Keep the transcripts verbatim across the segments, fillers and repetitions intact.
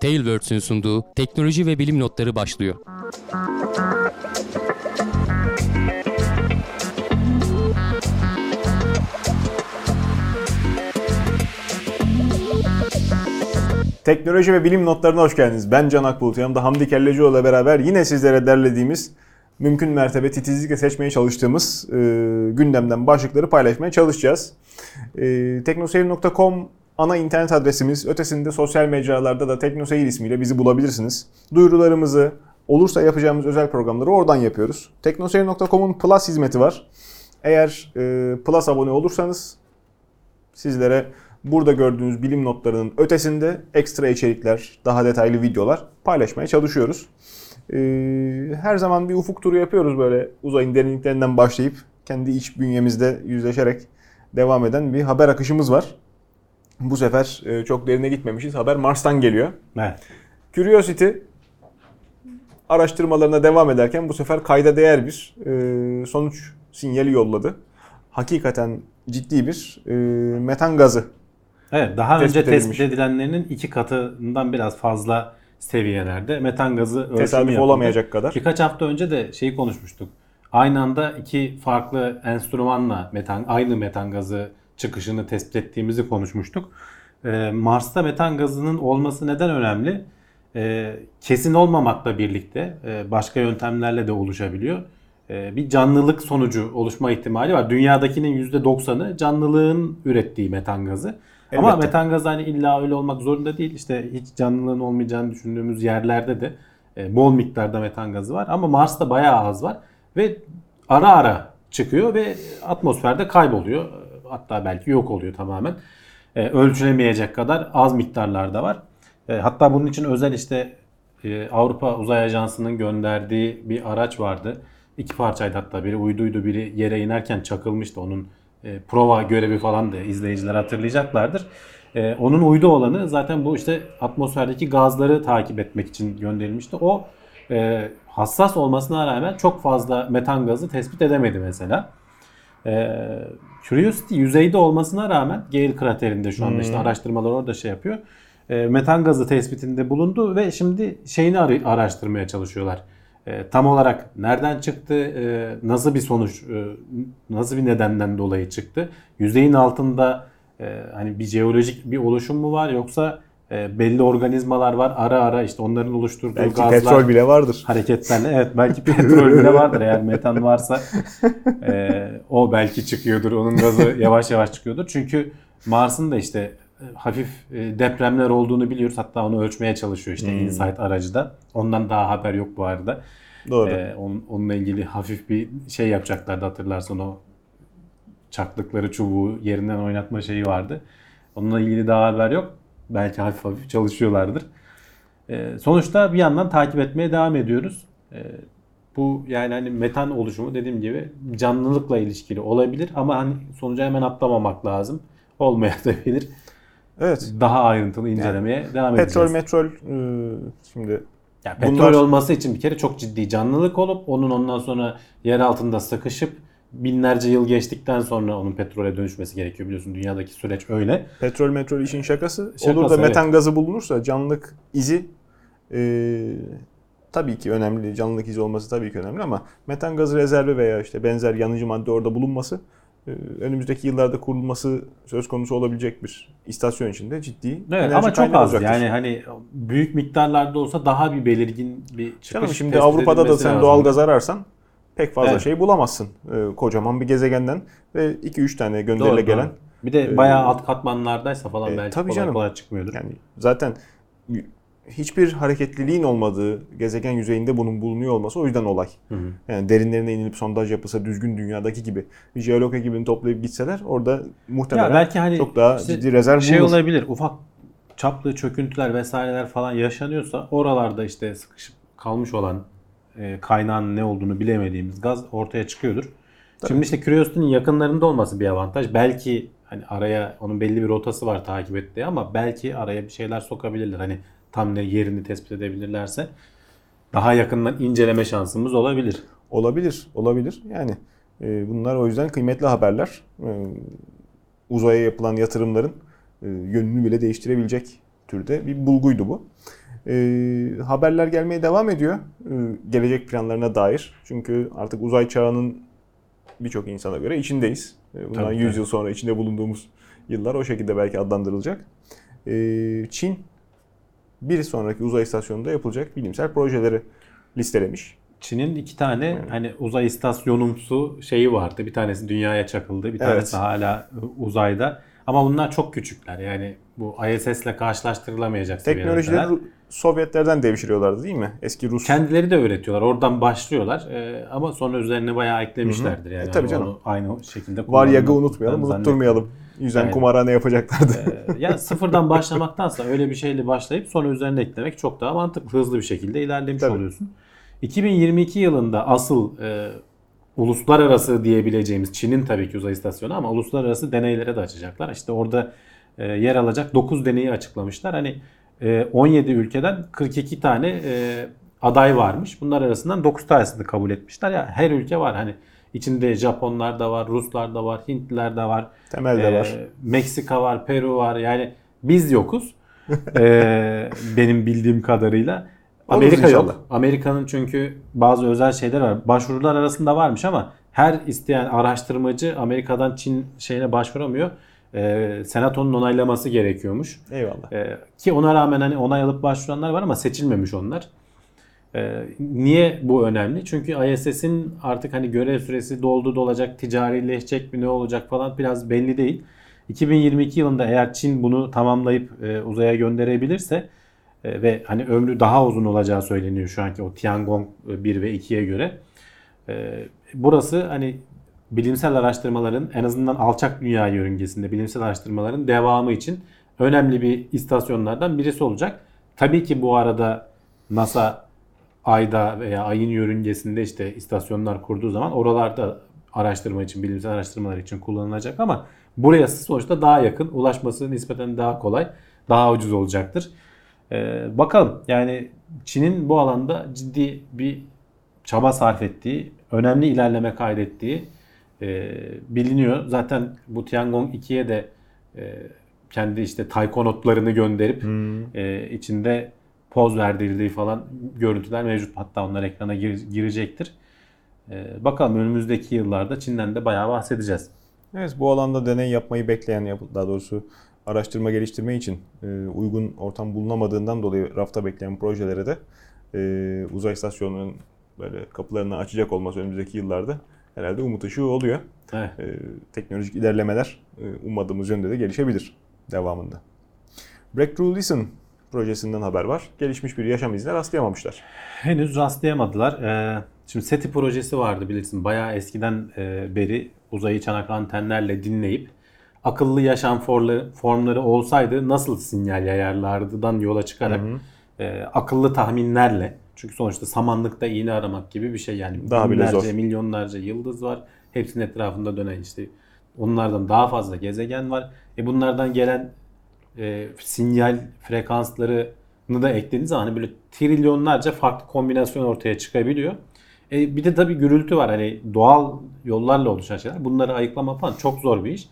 Tailwords'ün sunduğu teknoloji ve bilim notları başlıyor. Teknoloji ve bilim notlarına hoş geldiniz. Ben Can Akbulut, yanımda Hamdi Kellecioğlu ile beraber yine sizlere derlediğimiz, mümkün mertebe titizlikle seçmeye çalıştığımız e, gündemden başlıkları paylaşmaya çalışacağız. E, teknoseyir nokta com ana internet adresimiz. Ötesinde sosyal mecralarda da Teknoseyir ismiyle bizi bulabilirsiniz. Duyurularımızı, olursa yapacağımız özel programları oradan yapıyoruz. teknoseyir nokta com'un Plus hizmeti var. Eğer e, Plus abone olursanız sizlere burada gördüğünüz bilim notlarının ötesinde ekstra içerikler, daha detaylı videolar paylaşmaya çalışıyoruz. Ee, her zaman bir ufuk turu yapıyoruz, böyle uzayın derinliklerinden başlayıp kendi iç bünyemizde yüzleşerek devam eden bir haber akışımız var. Bu sefer e, çok derine gitmemişiz. Haber Mars'tan geliyor. Evet. Curiosity araştırmalarına devam ederken bu sefer kayda değer bir e, sonuç sinyali yolladı. Hakikaten ciddi bir e, metan gazı. Evet, daha tespit önce edilmiş. Tespit edilenlerinin iki katından biraz fazla seviyelerde metan gazı ölçümü tesadüf yapıldı. Olamayacak kadar. Birkaç hafta önce de şeyi konuşmuştuk. Aynı anda iki farklı enstrümanla metan, aynı metan gazı çıkışını tespit ettiğimizi konuşmuştuk. Ee, Mars'ta metan gazının olması neden önemli? Ee, kesin olmamakla birlikte e, başka yöntemlerle de oluşabiliyor. Ee, bir canlılık sonucu oluşma ihtimali var. Dünyadakinin yüzde doksanı canlılığın ürettiği metan gazı. Elbette. Ama metan gazı hani illa öyle olmak zorunda değil. İşte hiç canlılığın olmayacağını düşündüğümüz yerlerde de bol miktarda metan gazı var. Ama Mars'ta bayağı az var ve ara ara çıkıyor ve atmosferde kayboluyor. Hatta belki yok oluyor tamamen. Ölçülemeyecek kadar az miktarlarda var. Hatta bunun için özel işte Avrupa Uzay Ajansı'nın gönderdiği bir araç vardı. İki parçaydı hatta, biri uyduydu, biri yere inerken çakılmıştı onun. E, prova görevi falan da izleyiciler hatırlayacaklardır. E, onun uydu olanı zaten bu işte atmosferdeki gazları takip etmek için gönderilmişti. O e, hassas olmasına rağmen çok fazla metan gazı tespit edemedi mesela. E, Curiosity yüzeyde olmasına rağmen Gale kraterinde şu anda hmm. işte araştırmalar orada şey yapıyor. E, metan gazı tespitinde bulundu ve şimdi şeyini ar- araştırmaya çalışıyorlar. Tam olarak nereden çıktı, nasıl bir sonuç, nasıl bir nedenden dolayı çıktı? Yüzeyin altında hani bir jeolojik bir oluşum mu var, yoksa belli organizmalar var, ara ara işte onların oluşturduğu belki gazlar. Belki petrol bile vardır. Hareketlerle, evet belki petrol bile vardır eğer metan varsa. O belki çıkıyordur, onun gazı yavaş yavaş çıkıyordur. Çünkü Mars'ın da işte hafif depremler olduğunu biliyoruz. Hatta onu ölçmeye çalışıyor işte hmm. InSight aracı da. Ondan daha haber yok bu arada. Doğru. Ee, onun, onunla ilgili hafif bir şey yapacaklardı, hatırlarsan o çaktıkları çubuğu yerinden oynatma şeyi vardı. Onunla ilgili daha haber yok. Belki hafif hafif çalışıyorlardır. Ee, sonuçta bir yandan takip etmeye devam ediyoruz. Ee, bu yani hani metan oluşumu dediğim gibi canlılıkla ilişkili olabilir ama hani sonuca hemen atlamamak lazım. Olmayabilir. Evet. Daha ayrıntılı incelemeye yani, devam edeceğiz. Petrol, metrol e, şimdi. Ya petrol bunlar... olması için bir kere çok ciddi canlılık olup onun ondan sonra yer altında sıkışıp binlerce yıl geçtikten sonra onun petrole dönüşmesi gerekiyor, biliyorsun dünyadaki süreç öyle. Petrol, metrol işin şakası. şakası Olur da metan evet. gazı bulunursa canlılık izi e, tabii ki önemli. Canlılık izi olması tabii ki önemli ama metan gazı rezervi veya işte benzer yanıcı madde orada bulunması, önümüzdeki yıllarda kurulması söz konusu olabilecek bir istasyon içinde ciddi. Evet ama çok az olacaktır. Yani hani büyük miktarlarda olsa daha bir belirgin bir çıkış. Canım şimdi Avrupa'da da sen doğalgaz ararsan pek fazla evet. şey bulamazsın. Ee, kocaman bir gezegenden ve iki üç tane gönderile doğru, gelen. Doğru. Bir de bayağı e, alt katmanlardaysa falan e, belki tabii kolay canım. kolay çıkmıyordur. Yani zaten hiçbir hareketliliğin olmadığı gezegen yüzeyinde bunun bulunuyor olması o yüzden olay. Hı hı. Yani derinlerine inilip sondaj yapılsa düzgün dünyadaki gibi bir jeolog ekibini toplayıp gitseler orada muhtemelen belki hani çok daha işte ciddi rezerv şey bulunur. Şey olabilir, ufak çaplı çöküntüler vesaireler falan yaşanıyorsa oralarda işte sıkışıp kalmış olan e, kaynağın ne olduğunu bilemediğimiz gaz ortaya çıkıyordur. Tabii. Şimdi işte Curiosity'nin yakınlarında olması bir avantaj. Belki hani araya onun belli bir rotası var takip ettiği ama belki araya bir şeyler sokabilirler. Hani tam ne yerini tespit edebilirlerse daha yakından inceleme şansımız olabilir. Olabilir, olabilir. Yani e, bunlar o yüzden kıymetli haberler. E, uzaya yapılan yatırımların e, yönünü bile değiştirebilecek türde bir bulguydu bu. E, haberler gelmeye devam ediyor e, gelecek planlarına dair. Çünkü artık uzay çağının birçok insana göre içindeyiz. E, bundan yüz yıl sonra içinde bulunduğumuz yıllar o şekilde belki adlandırılacak. E, Çin bir sonraki uzay istasyonunda yapılacak bilimsel projeleri listelemiş. Çin'in iki tane yani. hani uzay istasyonumsu şeyi vardı. Bir tanesi dünyaya çakıldı, bir tanesi evet. hala uzayda. Ama bunlar çok küçükler. Yani bu I S S'le karşılaştırılamayacak seviyeler. Teknolojileri Sovyetlerden devşiriyorlardı değil mi? Eski Rus. Kendileri de öğretiyorlar. Oradan başlıyorlar. Ee, ama sonra üzerine bayağı eklemişlerdir. Yani. E, tabii canım. Onu aynı şekilde kullanıyorlar. Varyag'ı unutmayalım, unutturmayalım. Yüzen yani, kumarhane yapacaklardı. E, yani sıfırdan başlamaktansa öyle bir şeyle başlayıp sonra üzerine eklemek çok daha mantıklı. Hızlı bir şekilde ilerlemiş tabii. oluyorsun. iki bin yirmi iki yılında asıl e, uluslararası diyebileceğimiz Çin'in tabii ki uzay istasyonu ama uluslararası deneylere de açacaklar. İşte orada e, yer alacak dokuz deneyi açıklamışlar. Hani e, on yedi ülkeden kırk iki tane e, aday varmış. Bunlar arasından dokuz tanesini kabul etmişler. Ya her ülke var. Hani içinde Japonlar da var, Ruslar da var, Hintliler de var. Temel de e, var. Meksika var, Peru var. Yani biz yokuz. e, benim bildiğim kadarıyla. Amerika yok. Amerika'nın çünkü bazı özel şeyler var. Başvurular arasında varmış ama her isteyen araştırmacı Amerika'dan Çin şeyine başvuramıyor. Ee, Senato'nun onaylaması gerekiyormuş. Eyvallah. Ee, ki ona rağmen hani onay alıp başvuranlar var ama seçilmemiş onlar. Ee, niye bu önemli? Çünkü I S S'in artık hani görev süresi doldu dolacak, ticarileşecek mi ne olacak falan biraz belli değil. iki bin yirmi iki yılında eğer Çin bunu tamamlayıp e, uzaya gönderebilirse ve hani ömrü daha uzun olacağı söyleniyor şu anki o Tiangong bir ve ikiye göre. Burası hani bilimsel araştırmaların en azından alçak dünya yörüngesinde bilimsel araştırmaların devamı için önemli bir istasyonlardan birisi olacak. Tabii ki bu arada NASA Ay'da veya Ay'ın yörüngesinde işte istasyonlar kurduğu zaman oralarda araştırma için, bilimsel araştırmalar için kullanılacak ama buraya sonuçta daha yakın, ulaşması nispeten daha kolay, daha ucuz olacaktır. Ee, bakalım yani Çin'in bu alanda ciddi bir çaba sarf ettiği, önemli ilerleme kaydettiği e, biliniyor. Zaten bu Tiangong ikiye de e, kendi işte taykonotlarını gönderip hmm. e, içinde poz verdirdiği falan görüntüler mevcut. Hatta onlar ekrana gir- girecektir. E, bakalım önümüzdeki yıllarda Çin'den de bayağı bahsedeceğiz. Evet, bu alanda deney yapmayı bekleyen, daha doğrusu araştırma geliştirme için uygun ortam bulunamadığından dolayı rafta bekleyen projelere de uzay istasyonunun böyle kapılarını açacak olması önümüzdeki yıllarda herhalde umut ışığı oluyor. Evet. Teknolojik ilerlemeler ummadığımız yönde de gelişebilir devamında. Breakthrough Listen projesinden haber var. Gelişmiş bir yaşam izine rastlayamamışlar. Henüz rastlayamadılar. Şimdi SETI projesi vardı bilirsin. Bayağı eskiden beri uzayı çanak antenlerle dinleyip akıllı yaşam formları olsaydı nasıl sinyal yayarlardıdan yola çıkarak hı hı. E, akıllı tahminlerle, çünkü sonuçta samanlıkta iğne aramak gibi bir şey yani daha binlerce milyonlarca yıldız var, hepsinin etrafında dönen işte onlardan daha fazla gezegen var. E bunlardan gelen e, sinyal frekanslarını da eklediğiniz zaman hani böyle trilyonlarca farklı kombinasyon ortaya çıkabiliyor. E, bir de tabii gürültü var, hani doğal yollarla oluşan şeyler, bunları ayıklamak falan çok zor bir iş.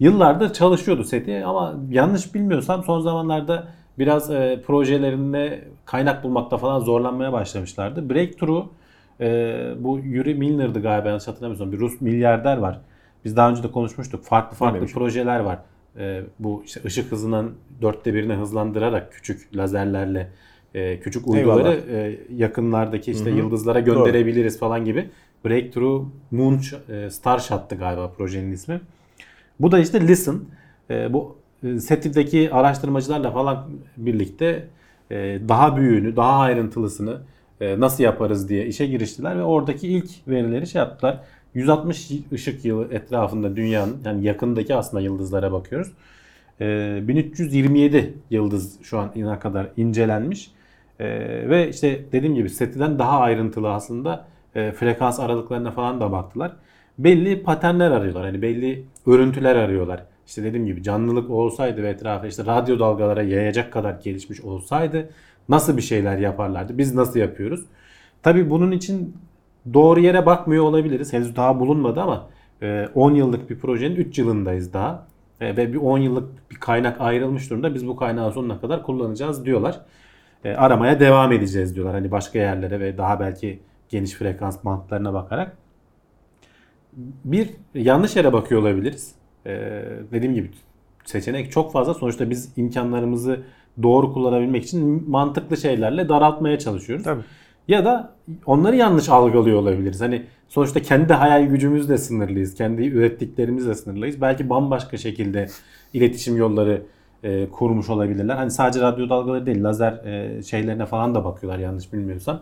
Yıllardır çalışıyordu SETI ama yanlış bilmiyorsam son zamanlarda biraz e, projelerinde kaynak bulmakta falan zorlanmaya başlamışlardı. Breakthrough, e, bu Yuri Milner'dı galiba, yanlış hatırlamıyorsam, bir Rus milyarder var. Biz daha önce de konuşmuştuk, farklı farklı Bilmemiş. projeler var. E, bu işte ışık hızından dörtte birine hızlandırarak küçük lazerlerle e, küçük uyduları e, yakınlardaki işte Hı-hı. yıldızlara gönderebiliriz Doğru. falan gibi. Breakthrough Moon e, Starshot'tı galiba projenin ismi. Bu da işte Listen, bu SETI'deki araştırmacılarla falan birlikte daha büyüğünü, daha ayrıntılısını nasıl yaparız diye işe giriştiler ve oradaki ilk verileri şey yaptılar. yüz altmış ışık yılı etrafında dünyanın, yani yakındaki aslında yıldızlara bakıyoruz. bin üç yüz yirmi yedi yıldız şu ana kadar incelenmiş ve işte dediğim gibi SETI'den daha ayrıntılı aslında frekans aralıklarına falan da baktılar. Belli paternler arıyorlar. Hani belli örüntüler arıyorlar. İşte dediğim gibi canlılık olsaydı ve etrafı işte radyo dalgalara yayacak kadar gelişmiş olsaydı nasıl bir şeyler yaparlardı? Biz nasıl yapıyoruz? Tabii bunun için doğru yere bakmıyor olabiliriz. Henüz daha bulunmadı ama on yıllık bir projenin üç yılındayız daha. Ve bir on yıllık bir kaynak ayrılmış durumda. Biz bu kaynağı sonuna kadar kullanacağız diyorlar. e, aramaya devam edeceğiz diyorlar. Hani başka yerlere ve daha belki geniş frekans bantlarına bakarak. Bir, yanlış yere bakıyor olabiliriz. E, dediğim gibi seçenek çok fazla. Sonuçta biz imkanlarımızı doğru kullanabilmek için mantıklı şeylerle daraltmaya çalışıyoruz. Tabii. Ya da onları yanlış algılıyor olabiliriz. Hani sonuçta kendi hayal gücümüzle sınırlıyız. Kendi ürettiklerimizle sınırlıyız. Belki bambaşka şekilde iletişim yolları e, kurmuş olabilirler. Hani sadece radyo dalgaları değil, lazer e, şeylerine falan da bakıyorlar yanlış bilmiyorsam.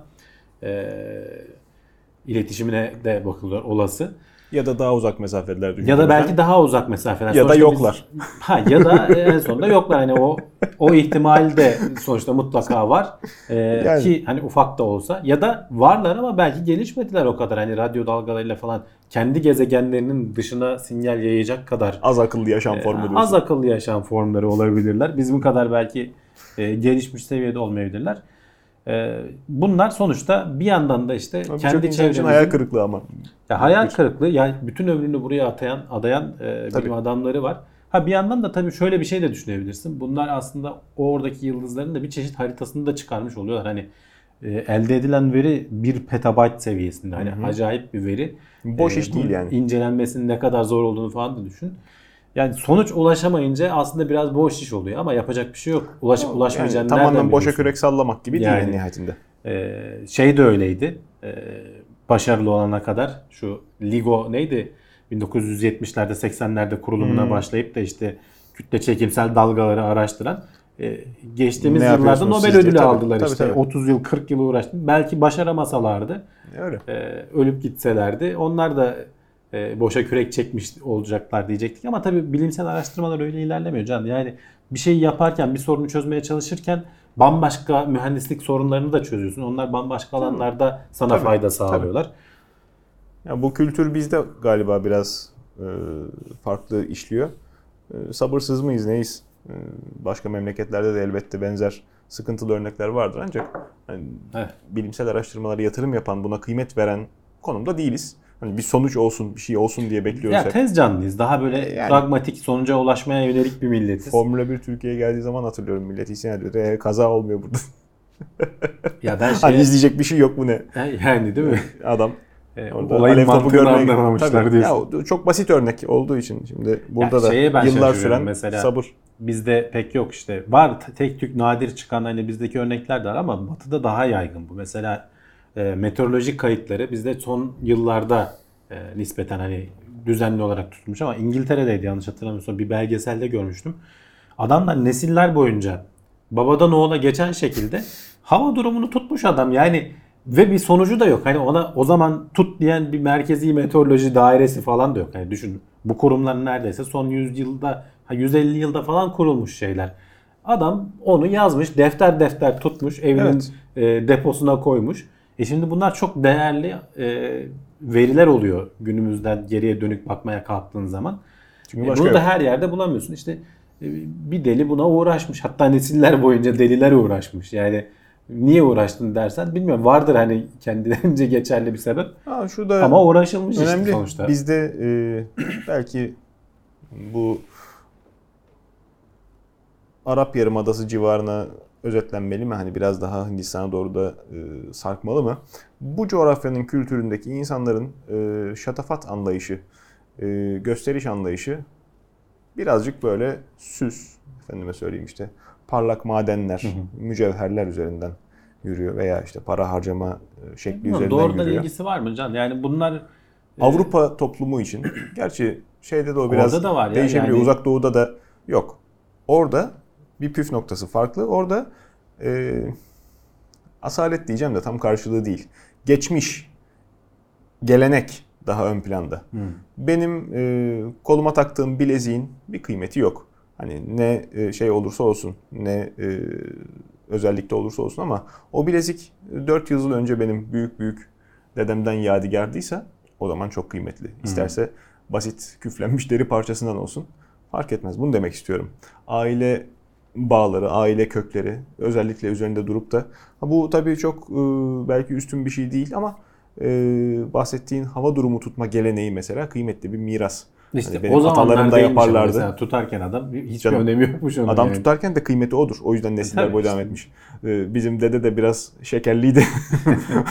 E, iletişimine de bakıyorlar olası. Ya da daha uzak mesafeler. Ya da belki daha uzak mesafeler. Ya sonuçta da yoklar. Biz, ha ya da en sonunda yoklar. Hani o o ihtimal de sonuçta mutlaka var. Ee, yani. Ki hani ufak da olsa. Ya da varlar ama belki gelişmediler o kadar. Hani radyo dalgalarıyla falan kendi gezegenlerinin dışına sinyal yayacak kadar. Az akıllı yaşam formu diyorsun. Az akıllı yaşam formları olabilirler. Bizim kadar belki e, gelişmiş seviyede olmayabilirler. Bunlar sonuçta bir yandan da işte abi kendi çevremizin hayal kırıklığı ama. Ya hayal kırıklığı yani bütün ömrünü buraya atayan, adayan e, bilim adamları var. Ha bir yandan da tabii şöyle bir şey de düşünebilirsin. Bunlar aslında oradaki yıldızların da bir çeşit haritasını da çıkarmış oluyorlar. Hani e, elde edilen veri bir petabayt seviyesinde. Hani Hı-hı. acayip bir veri. Boş e, iş değil yani. İncelenmesinin ne kadar zor olduğunu falan da düşün. Yani sonuç ulaşamayınca aslında biraz boş iş oluyor ama yapacak bir şey yok. Ulaşıp ulaşmayacağını yani, nereden tamamen boşa kürek sallamak gibi yani, değil en nihayetinde. E, şey de öyleydi. E, başarılı olana kadar şu LIGO neydi? bin dokuz yüz yetmişlerde seksenlerde kurulumuna hmm. başlayıp da işte kütle çekimsel dalgaları araştıran e, geçtiğimiz ne yıllarda Nobel ödülü tabii, aldılar tabii, işte. Tabii. otuz yıl kırk yıl uğraştım. Belki başaramasalardı. Öyle. E, ölüp gitselerdi. Onlar da boşa kürek çekmiş olacaklar diyecektik ama tabii bilimsel araştırmalar öyle ilerlemiyor Can. Yani bir şey yaparken, bir sorunu çözmeye çalışırken bambaşka mühendislik sorunlarını da çözüyorsun. Onlar bambaşka alanlarda sana tabii, fayda sağlıyorlar. Tabii. Yani bu kültür bizde galiba biraz e, farklı işliyor. E, sabırsız mıyız, neyiz? E, başka memleketlerde de elbette benzer sıkıntılı örnekler vardır ancak yani, evet. bilimsel araştırmalara yatırım yapan, buna kıymet veren konumda değiliz. Hani bir sonuç olsun, bir şey olsun diye bekliyoruz. Ya tez canlıyız. Daha böyle yani, pragmatik sonuca ulaşmaya yönelik bir milletiz. Formula bir Türkiye'ye geldiği zaman hatırlıyorum millet isyan ediyor. E, kaza olmuyor burada. Ya ben şey hani izleyecek bir şey yok bu ne? Yani değil mi? Adam e, olayın mantığını anlamamışlar diyorsun. Ya, çok basit örnek olduğu için şimdi burada da yıllar süren mesela, sabır. Bizde pek yok işte. Var tek tük nadir çıkan hani bizdeki örnekler de var ama Batı'da daha yaygın bu. Mesela E, meteorolojik kayıtları bizde son yıllarda e, nispeten hani düzenli olarak tutulmuş ama İngiltere'deydi yanlış hatırlamıyorsam bir belgeselde görmüştüm. Adamlar nesiller boyunca babadan oğula geçen şekilde hava durumunu tutmuş adam yani ve bir sonucu da yok. Hani ona o zaman tut diyen bir merkezi meteoroloji dairesi falan da yok. Hani düşün bu kurumlar neredeyse son yüz yılda yüz elli yılda falan kurulmuş şeyler. Adam onu yazmış defter defter tutmuş evinin evet. e, deposuna koymuş. E şimdi bunlar çok değerli e, veriler oluyor günümüzden geriye dönük bakmaya kalktığın zaman. Çünkü e, bunu da her yerde bulamıyorsun. İşte e, bir deli buna uğraşmış. Hatta nesiller boyunca deliler uğraşmış. Yani niye uğraştın dersen bilmiyorum. Vardır hani kendilerince geçerli bir sebep. Ha, şu da ama uğraşılmış önemli. İşte sonuçta. Bizde e, belki bu Arap Yarımadası civarına özetlenmeli mi? Hani biraz daha Hindistan'a doğru da e, sarkmalı mı? Bu coğrafyanın kültüründeki insanların e, şatafat anlayışı, e, gösteriş anlayışı birazcık böyle süs, efendime söyleyeyim işte parlak madenler, hı hı. mücevherler üzerinden yürüyor veya işte para harcama şekli bilmiyorum, üzerinden doğrudan yürüyor. Doğrudan ilgisi var mı Can? Yani bunlar Avrupa e, toplumu için, gerçi şeyde de o biraz da var değişebiliyor. Yani. Uzak Doğu'da da yok. Orada bir püf noktası farklı. Orada e, asalet diyeceğim de tam karşılığı değil. Geçmiş, gelenek daha ön planda. Hmm. Benim e, koluma taktığım bileziğin bir kıymeti yok. Hani ne e, şey olursa olsun, ne e, özellikte olursa olsun ama o bilezik dört yüz yıl önce benim büyük büyük dedemden yadigardıysa o zaman çok kıymetli. İsterse hmm. basit küflenmiş deri parçasından olsun. Fark etmez. Bunu demek istiyorum. Aile bağları, aile kökleri özellikle üzerinde durup da bu tabii çok belki üstün bir şey değil ama bahsettiğin hava durumu tutma geleneği mesela kıymetli bir miras. İşte hani benim o atalarım da yaparlardı. Mesela, tutarken adam hiç Canım, önemi yokmuş. Adam yani. Tutarken de kıymeti odur. O yüzden nesiller Tabii boyu işte. devam etmiş. Ee, bizim dede de biraz şekerliydi.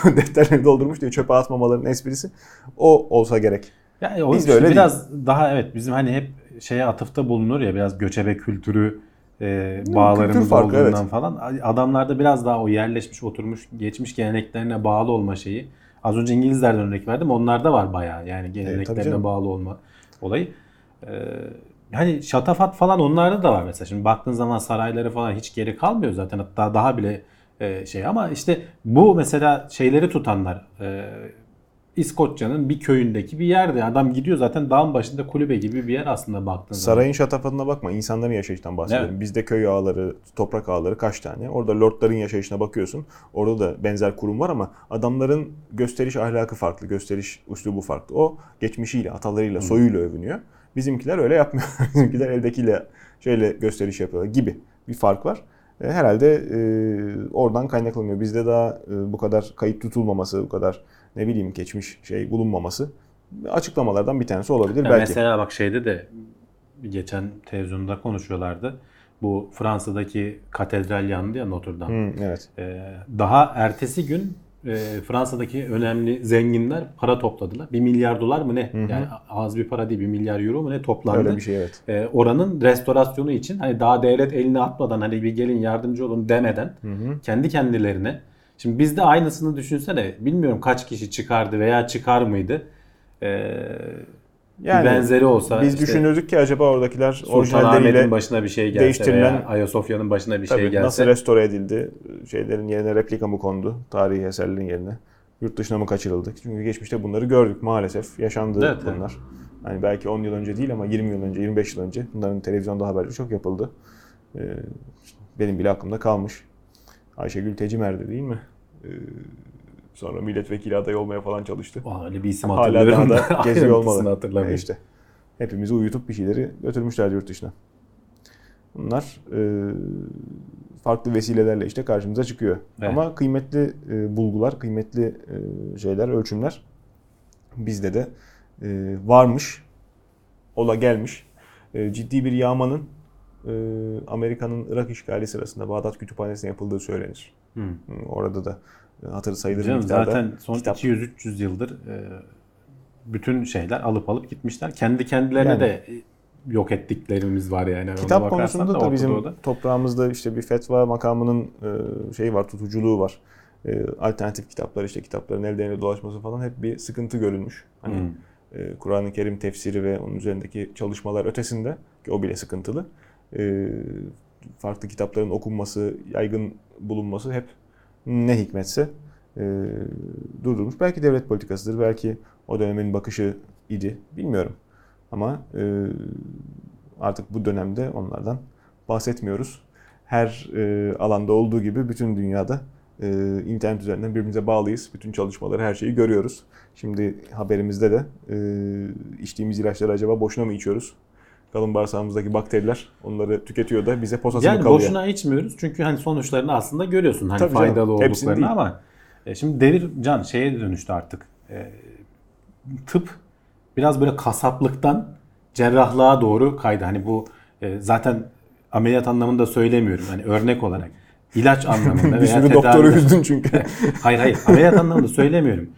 Defterleri doldurmuş diye çöpe atmamaların esprisi. O olsa gerek. Yani o Biz de öyle biraz değil. Daha evet bizim hani hep şeye atıfta bulunur ya biraz göçebe kültürü e, bağlarımız kültür farkı, olduğundan evet. falan. Adamlarda biraz daha o yerleşmiş oturmuş geçmiş geleneklerine bağlı olma şeyi. Az önce İngilizlerden örnek verdim. Onlarda var bayağı yani geleneklerine e, bağlı olma olayı. Ee, hani şatafat falan onlarda da var mesela. Şimdi baktığın zaman saraylara falan hiç geri kalmıyor zaten. Hatta daha bile e, şey ama işte bu mesela şeyleri tutanlar e, İskoçya'nın bir köyündeki bir yerde. Adam gidiyor zaten dağın başında kulübe gibi bir yer aslında baktığın zaman. Sarayın şatafatına bakma. İnsanların yaşayıştan bahsedelim. Evet. Bizde köy ağları, toprak ağları kaç tane? Orada lordların yaşayışına bakıyorsun. Orada da benzer kurum var ama adamların gösteriş ahlakı farklı, gösteriş üslubu farklı. O geçmişiyle, atalarıyla, soyuyla övünüyor. Bizimkiler öyle yapmıyor. Bizimkiler evdekiyle şöyle gösteriş yapıyorlar gibi bir fark var. Herhalde oradan kaynaklanıyor. Bizde daha bu kadar kayıt tutulmaması, bu kadar ne bileyim geçmiş şey bulunmaması açıklamalardan bir tanesi olabilir yani belki. Mesela bak şeyde de geçen televizyonda konuşuyorlardı. Bu Fransa'daki katedral yandı ya Notre Dame. Hmm, evet. Ee, daha ertesi gün e, Fransa'daki önemli zenginler para topladılar. Bir milyar dolar mı ne? Hı hı. Yani az bir para değil, bir milyar euro mu ne toplandı. Öyle bir şey evet. Ee, oranın restorasyonu için hani daha devlet elini atmadan hani bir gelin yardımcı olun demeden hı hı. kendi kendilerine. Şimdi bizde aynısını düşünsene. Bilmiyorum kaç kişi çıkardı veya çıkar mıydı. Ee, yani benzeri olsa. Biz işte, düşünürdük ki acaba oradakiler Sultanahmet'in başına bir şey gelse veya Ayasofya'nın başına bir tabii, şey gelse. Nasıl restore edildi? Şeylerin yerine replika mı kondu? Tarihi eserlerin yerine. Yurt dışına mı kaçırıldık? Çünkü geçmişte bunları gördük maalesef. Yaşandı evet, bunlar. Evet. Yani belki on yıl önce değil ama yirmi yıl önce, yirmi beş yıl önce. Bunların televizyonda haberleri çok yapıldı. Ee, benim bile aklımda kalmış. Ayşegül Tecimer'di değil mi? Ee, sonra milletvekili adayı olmaya falan çalıştı. Öyle bir isim hatırlıyorum. Hala daha da geziyor olmalı. Hatırlamıyorum. E işte, hepimizi uyutup bir şeyleri götürmüşler yurt dışına. Bunlar e, farklı vesilelerle işte karşımıza çıkıyor. Evet. Ama kıymetli e, bulgular, kıymetli e, şeyler, ölçümler bizde de e, varmış, ola gelmiş. E, ciddi bir yağmanın Amerika'nın Irak işgali sırasında Bağdat Kütüphanesi'ne yapıldığı söylenir. Hmm. Orada da hatırı sayılır bir miktarda. Zaten son kitap. iki yüz üç yüz yıldır bütün şeyler alıp alıp gitmişler. Kendi kendilerine yani, de yok ettiklerimiz var yani. Kitap konusunda da, da bizim da. Toprağımızda işte bir fetva makamının şeyi var, tutuculuğu var. Alternatif kitaplar işte kitapların ellerine dolaşması falan hep bir sıkıntı görülmüş. Hani hmm. Kur'an-ı Kerim tefsiri ve onun üzerindeki çalışmalar ötesinde ki o bile sıkıntılı. Farklı kitapların okunması, yaygın bulunması hep ne hikmetse durdurmuş. Belki devlet politikasıdır, belki o dönemin bakışı idi, bilmiyorum. Ama artık bu dönemde onlardan bahsetmiyoruz. Her alanda olduğu gibi bütün dünyada internet üzerinden birbirimize bağlıyız. Bütün çalışmaları, her şeyi görüyoruz. Şimdi haberimizde de içtiğimiz ilaçları acaba boşuna mı içiyoruz? Kalın bağırsağımızdaki bakteriler onları tüketiyor da bize posasını yani kalıyor. Yani boşuna içmiyoruz çünkü hani sonuçlarını aslında görüyorsun hani Tabii faydalı canım, olduklarını ama e, şimdi devir can şeye dönüştü artık. E, tıp biraz böyle kasaplıktan cerrahlığa doğru kaydı. Hani bu e, zaten ameliyat anlamında söylemiyorum. Hani örnek olarak ilaç anlamında veya tedavi doktoru üzdün çünkü. hayır hayır ameliyat anlamında söylemiyorum.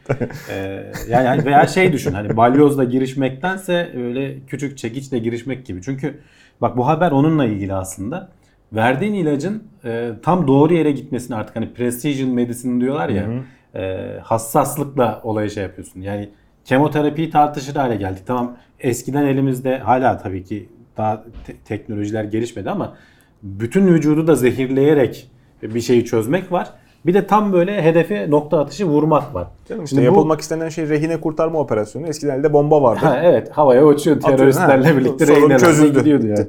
Ee, yani veya şey düşün hani balyozla girişmektense öyle küçük çekiçle girişmek gibi. Çünkü bak bu haber onunla ilgili aslında. Verdiğin ilacın e, tam doğru yere gitmesini artık hani precision medicine diyorlar ya. E, hassaslıkla olaya şey yapıyorsun. Yani kemoterapiyi tartışır hale geldik. Tamam eskiden elimizde hala tabii ki daha te- teknolojiler gelişmedi ama bütün vücudu da zehirleyerek bir şeyi çözmek var. Bir de tam böyle hedefe nokta atışı vurmak var. Canım, işte bu, yapılmak istenen şey rehine kurtarma operasyonu. Eskiden elde bomba vardı. Ha, evet havaya uçuyor teröristlerle ha, birlikte rehinelerle gidiyordu yani.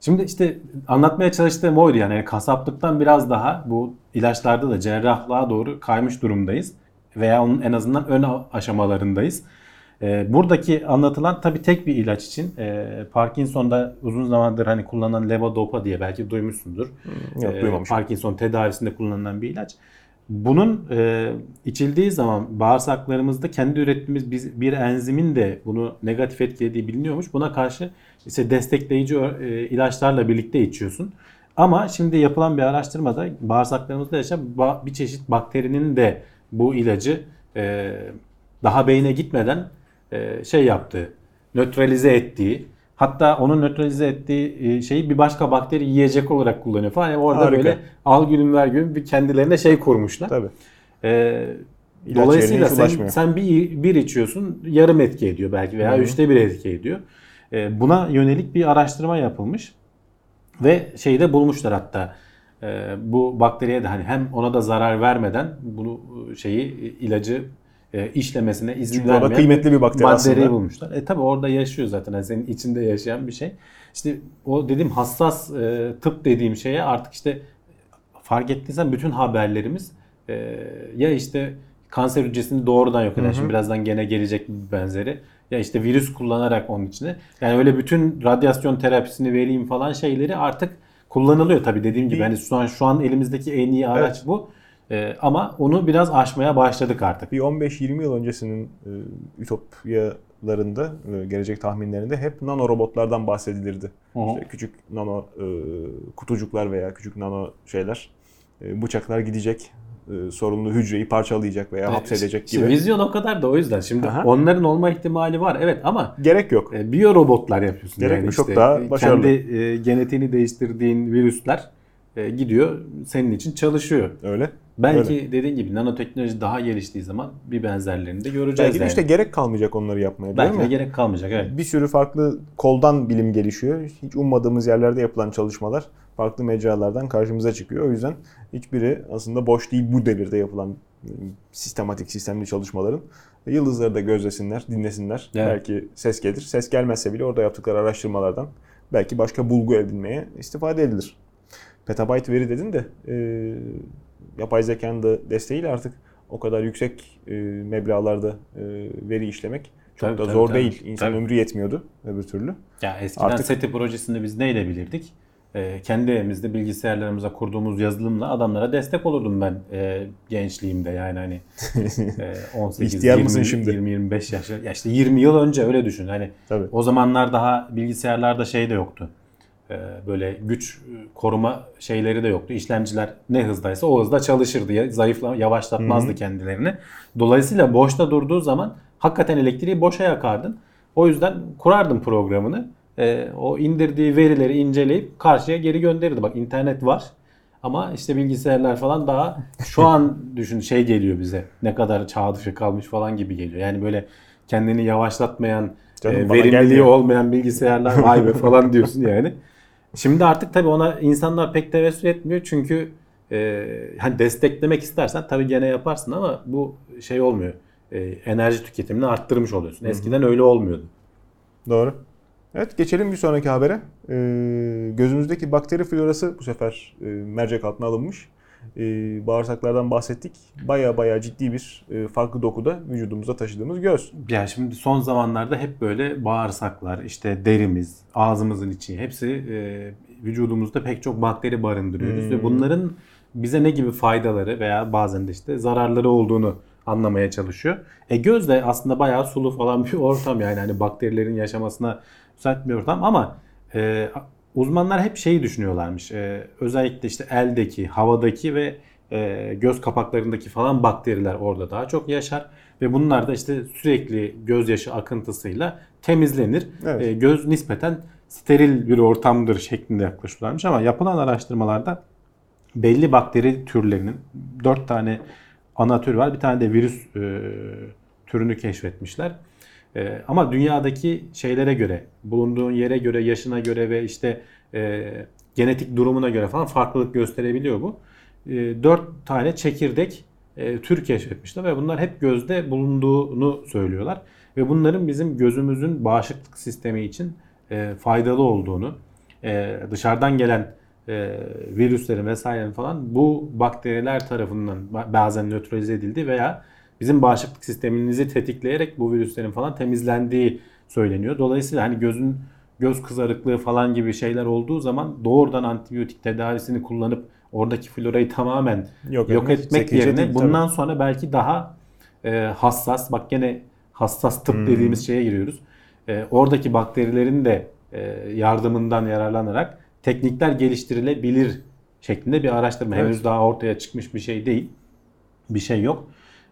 Şimdi işte anlatmaya çalıştığım oydu yani. yani kasaplıktan biraz daha bu ilaçlarda da cerrahlığa doğru kaymış durumdayız. Veya onun en azından ön aşamalarındayız. Ee, buradaki anlatılan tabii tek bir ilaç için e, Parkinson'da uzun zamandır hani kullanılan levodopa diye belki duymuşsundur. Yok, ee, Parkinson tedavisinde kullanılan bir ilaç. Bunun e, içildiği zaman bağırsaklarımızda kendi ürettiğimiz biz, bir enzimin de bunu negatif etkilediği biliniyormuş. Buna karşı işte destekleyici e, ilaçlarla birlikte içiyorsun. Ama şimdi yapılan bir araştırmada bağırsaklarımızda yaşayan bir çeşit bakterinin de bu ilacı e, daha beyne gitmeden e, şey yaptığı, nötralize ettiği, hatta onun nötralize ettiği şeyi bir başka bakteri yiyecek olarak kullanıyor falan. Yani orada harika, böyle al gülüm ver gülüm bir kendilerine şey kurmuşlar. Tabii. Ee, dolayısıyla sen, sen bir, bir içiyorsun yarım etki ediyor belki veya hı-hı, üçte bir etki ediyor. Ee, buna yönelik bir araştırma yapılmış. Ve şeyi de bulmuşlar hatta. Ee, bu bakteriye de hani hem ona da zarar vermeden bunu şeyi ilacı işlemesine izin çünkü vermeyen kıymetli bir bakteri aslında bulmuşlar. E tabi orada yaşıyor zaten. Yani senin içinde yaşayan bir şey. İşte o dediğim hassas e, tıp dediğim şeye artık işte fark ettiysen bütün haberlerimiz e, ya işte kanser hücresini doğrudan yok eden. Şimdi birazdan gene gelecek bir benzeri. Ya işte virüs kullanarak onun içine. Yani öyle bütün radyasyon terapisini vereyim falan şeyleri artık kullanılıyor tabi dediğim gibi. Hani şu an şu an elimizdeki en iyi araç evet, bu. Ee, ama onu biraz aşmaya başladık artık. Bir on beş yirmi yıl öncesinin e, ütopyalarında, e, gelecek tahminlerinde hep nano robotlardan bahsedilirdi. İşte küçük nano e, kutucuklar veya küçük nano şeyler, e, bıçaklar gidecek, e, sorunlu hücreyi parçalayacak veya hapsedecek gibi. Şimdi vizyon o kadar da o yüzden. Şimdi aha, onların olma ihtimali var evet ama gerek yok. E, biyo robotlar yapıyorsun. Gerek yani yok, işte, çok daha başarılı. Kendi e, genetiğini değiştirdiğin virüsler e, gidiyor senin için çalışıyor. Öyle. Belki öyle, dediğin gibi nanoteknoloji daha geliştiği zaman bir benzerlerini de göreceğiz. Belki yani, işte gerek kalmayacak onları yapmaya. Belki de gerek kalmayacak evet. Bir sürü farklı koldan bilim gelişiyor. Hiç ummadığımız yerlerde yapılan çalışmalar farklı mecralardan karşımıza çıkıyor. O yüzden hiçbiri aslında boş değil bu devirde yapılan sistematik sistemli çalışmaların. Yıldızları da gözlesinler, dinlesinler. Evet. Belki ses gelir. Ses gelmezse bile orada yaptıkları araştırmalardan belki başka bulgu edinmeye istifade edilir. Petabayt veri dedin de... Ee... Yapay zekanın da desteğiyle artık o kadar yüksek e, meblağlarda e, veri işlemek çok tabii, da tabii, zor tabii, değil. İnsan tabii, ömrü yetmiyordu öbür türlü. Ya eskiden artık... SETI projesinde biz neyle bilirdik? E, kendi evimizde bilgisayarlarımıza kurduğumuz yazılımla adamlara destek olurdum ben e, gençliğimde yani hani e, on sekiz yirmi yirmi beş yaş. Ya işte yirmi yıl önce öyle düşün. Hani tabii, o zamanlar daha bilgisayarlarda şey de yoktu. Böyle güç koruma şeyleri de yoktu. İşlemciler ne hızdaysa o hızda çalışırdı. Zayıfla, yavaşlatmazdı hı-hı, kendilerini. Dolayısıyla boşta durduğu zaman hakikaten elektriği boşa yakardın. O yüzden kurardın programını. E, o indirdiği verileri inceleyip karşıya geri gönderirdi. Bak internet var ama işte bilgisayarlar falan daha şu an düşün şey geliyor bize. Ne kadar çağ dışı kalmış falan gibi geliyor. Yani böyle kendini yavaşlatmayan, canım, verimliliği olmayan bilgisayarlar vay be falan diyorsun yani. Şimdi artık tabii ona insanlar pek tevessül etmiyor çünkü e, hani desteklemek istersen tabii gene yaparsın ama bu şey olmuyor. E, enerji tüketimini arttırmış oluyorsun. Eskiden hı, öyle olmuyordu. Doğru. Evet geçelim bir sonraki habere. E, gözümüzdeki bakteri florası bu sefer e, mercek altına alınmış. E, bağırsaklardan bahsettik. Baya baya ciddi bir e, farklı dokuda vücudumuza taşıdığımız göz. Ya şimdi son zamanlarda hep böyle bağırsaklar, işte derimiz, ağzımızın içi hepsi e, vücudumuzda pek çok bakteri barındırıyoruz hmm, ve bunların bize ne gibi faydaları veya bazen de işte zararları olduğunu anlamaya çalışıyor. E göz de aslında bayağı sulu falan bir ortam yani hani bakterilerin yaşamasına müsait bir ortam ama e, uzmanlar hep şeyi düşünüyorlarmış. Ee, özellikle işte eldeki, havadaki ve e, göz kapaklarındaki falan bakteriler orada daha çok yaşar. Ve bunlar da işte sürekli gözyaşı akıntısıyla temizlenir. Evet. E, göz nispeten steril bir ortamdır şeklinde yaklaşıyorlarmış. Ama yapılan araştırmalarda belli bakteri türlerinin dört tane ana tür var. Bir tane de virüs e, türünü keşfetmişler. Ee, ama dünyadaki şeylere göre, bulunduğun yere göre, yaşına göre ve işte e, genetik durumuna göre falan farklılık gösterebiliyor bu. E, dört tane çekirdek e, tür keşfetmişler ve bunlar hep gözde bulunduğunu söylüyorlar. Ve bunların bizim gözümüzün bağışıklık sistemi için e, faydalı olduğunu, e, dışarıdan gelen e, virüslerin vesaire falan bu bakteriler tarafından bazen nötralize edildi veya bizim bağışıklık sistemimizi tetikleyerek bu virüslerin falan temizlendiği söyleniyor. Dolayısıyla hani gözün göz kızarıklığı falan gibi şeyler olduğu zaman doğrudan antibiyotik tedavisini kullanıp oradaki florayı tamamen yok, yok etmek yerine değil, bundan tabii. sonra belki daha e, hassas, bak gene hassas tıp hmm. dediğimiz şeye giriyoruz. E, oradaki bakterilerin de e, yardımından yararlanarak teknikler geliştirilebilir şeklinde bir araştırma. Evet. Henüz daha ortaya çıkmış bir şey değil. Bir şey yok.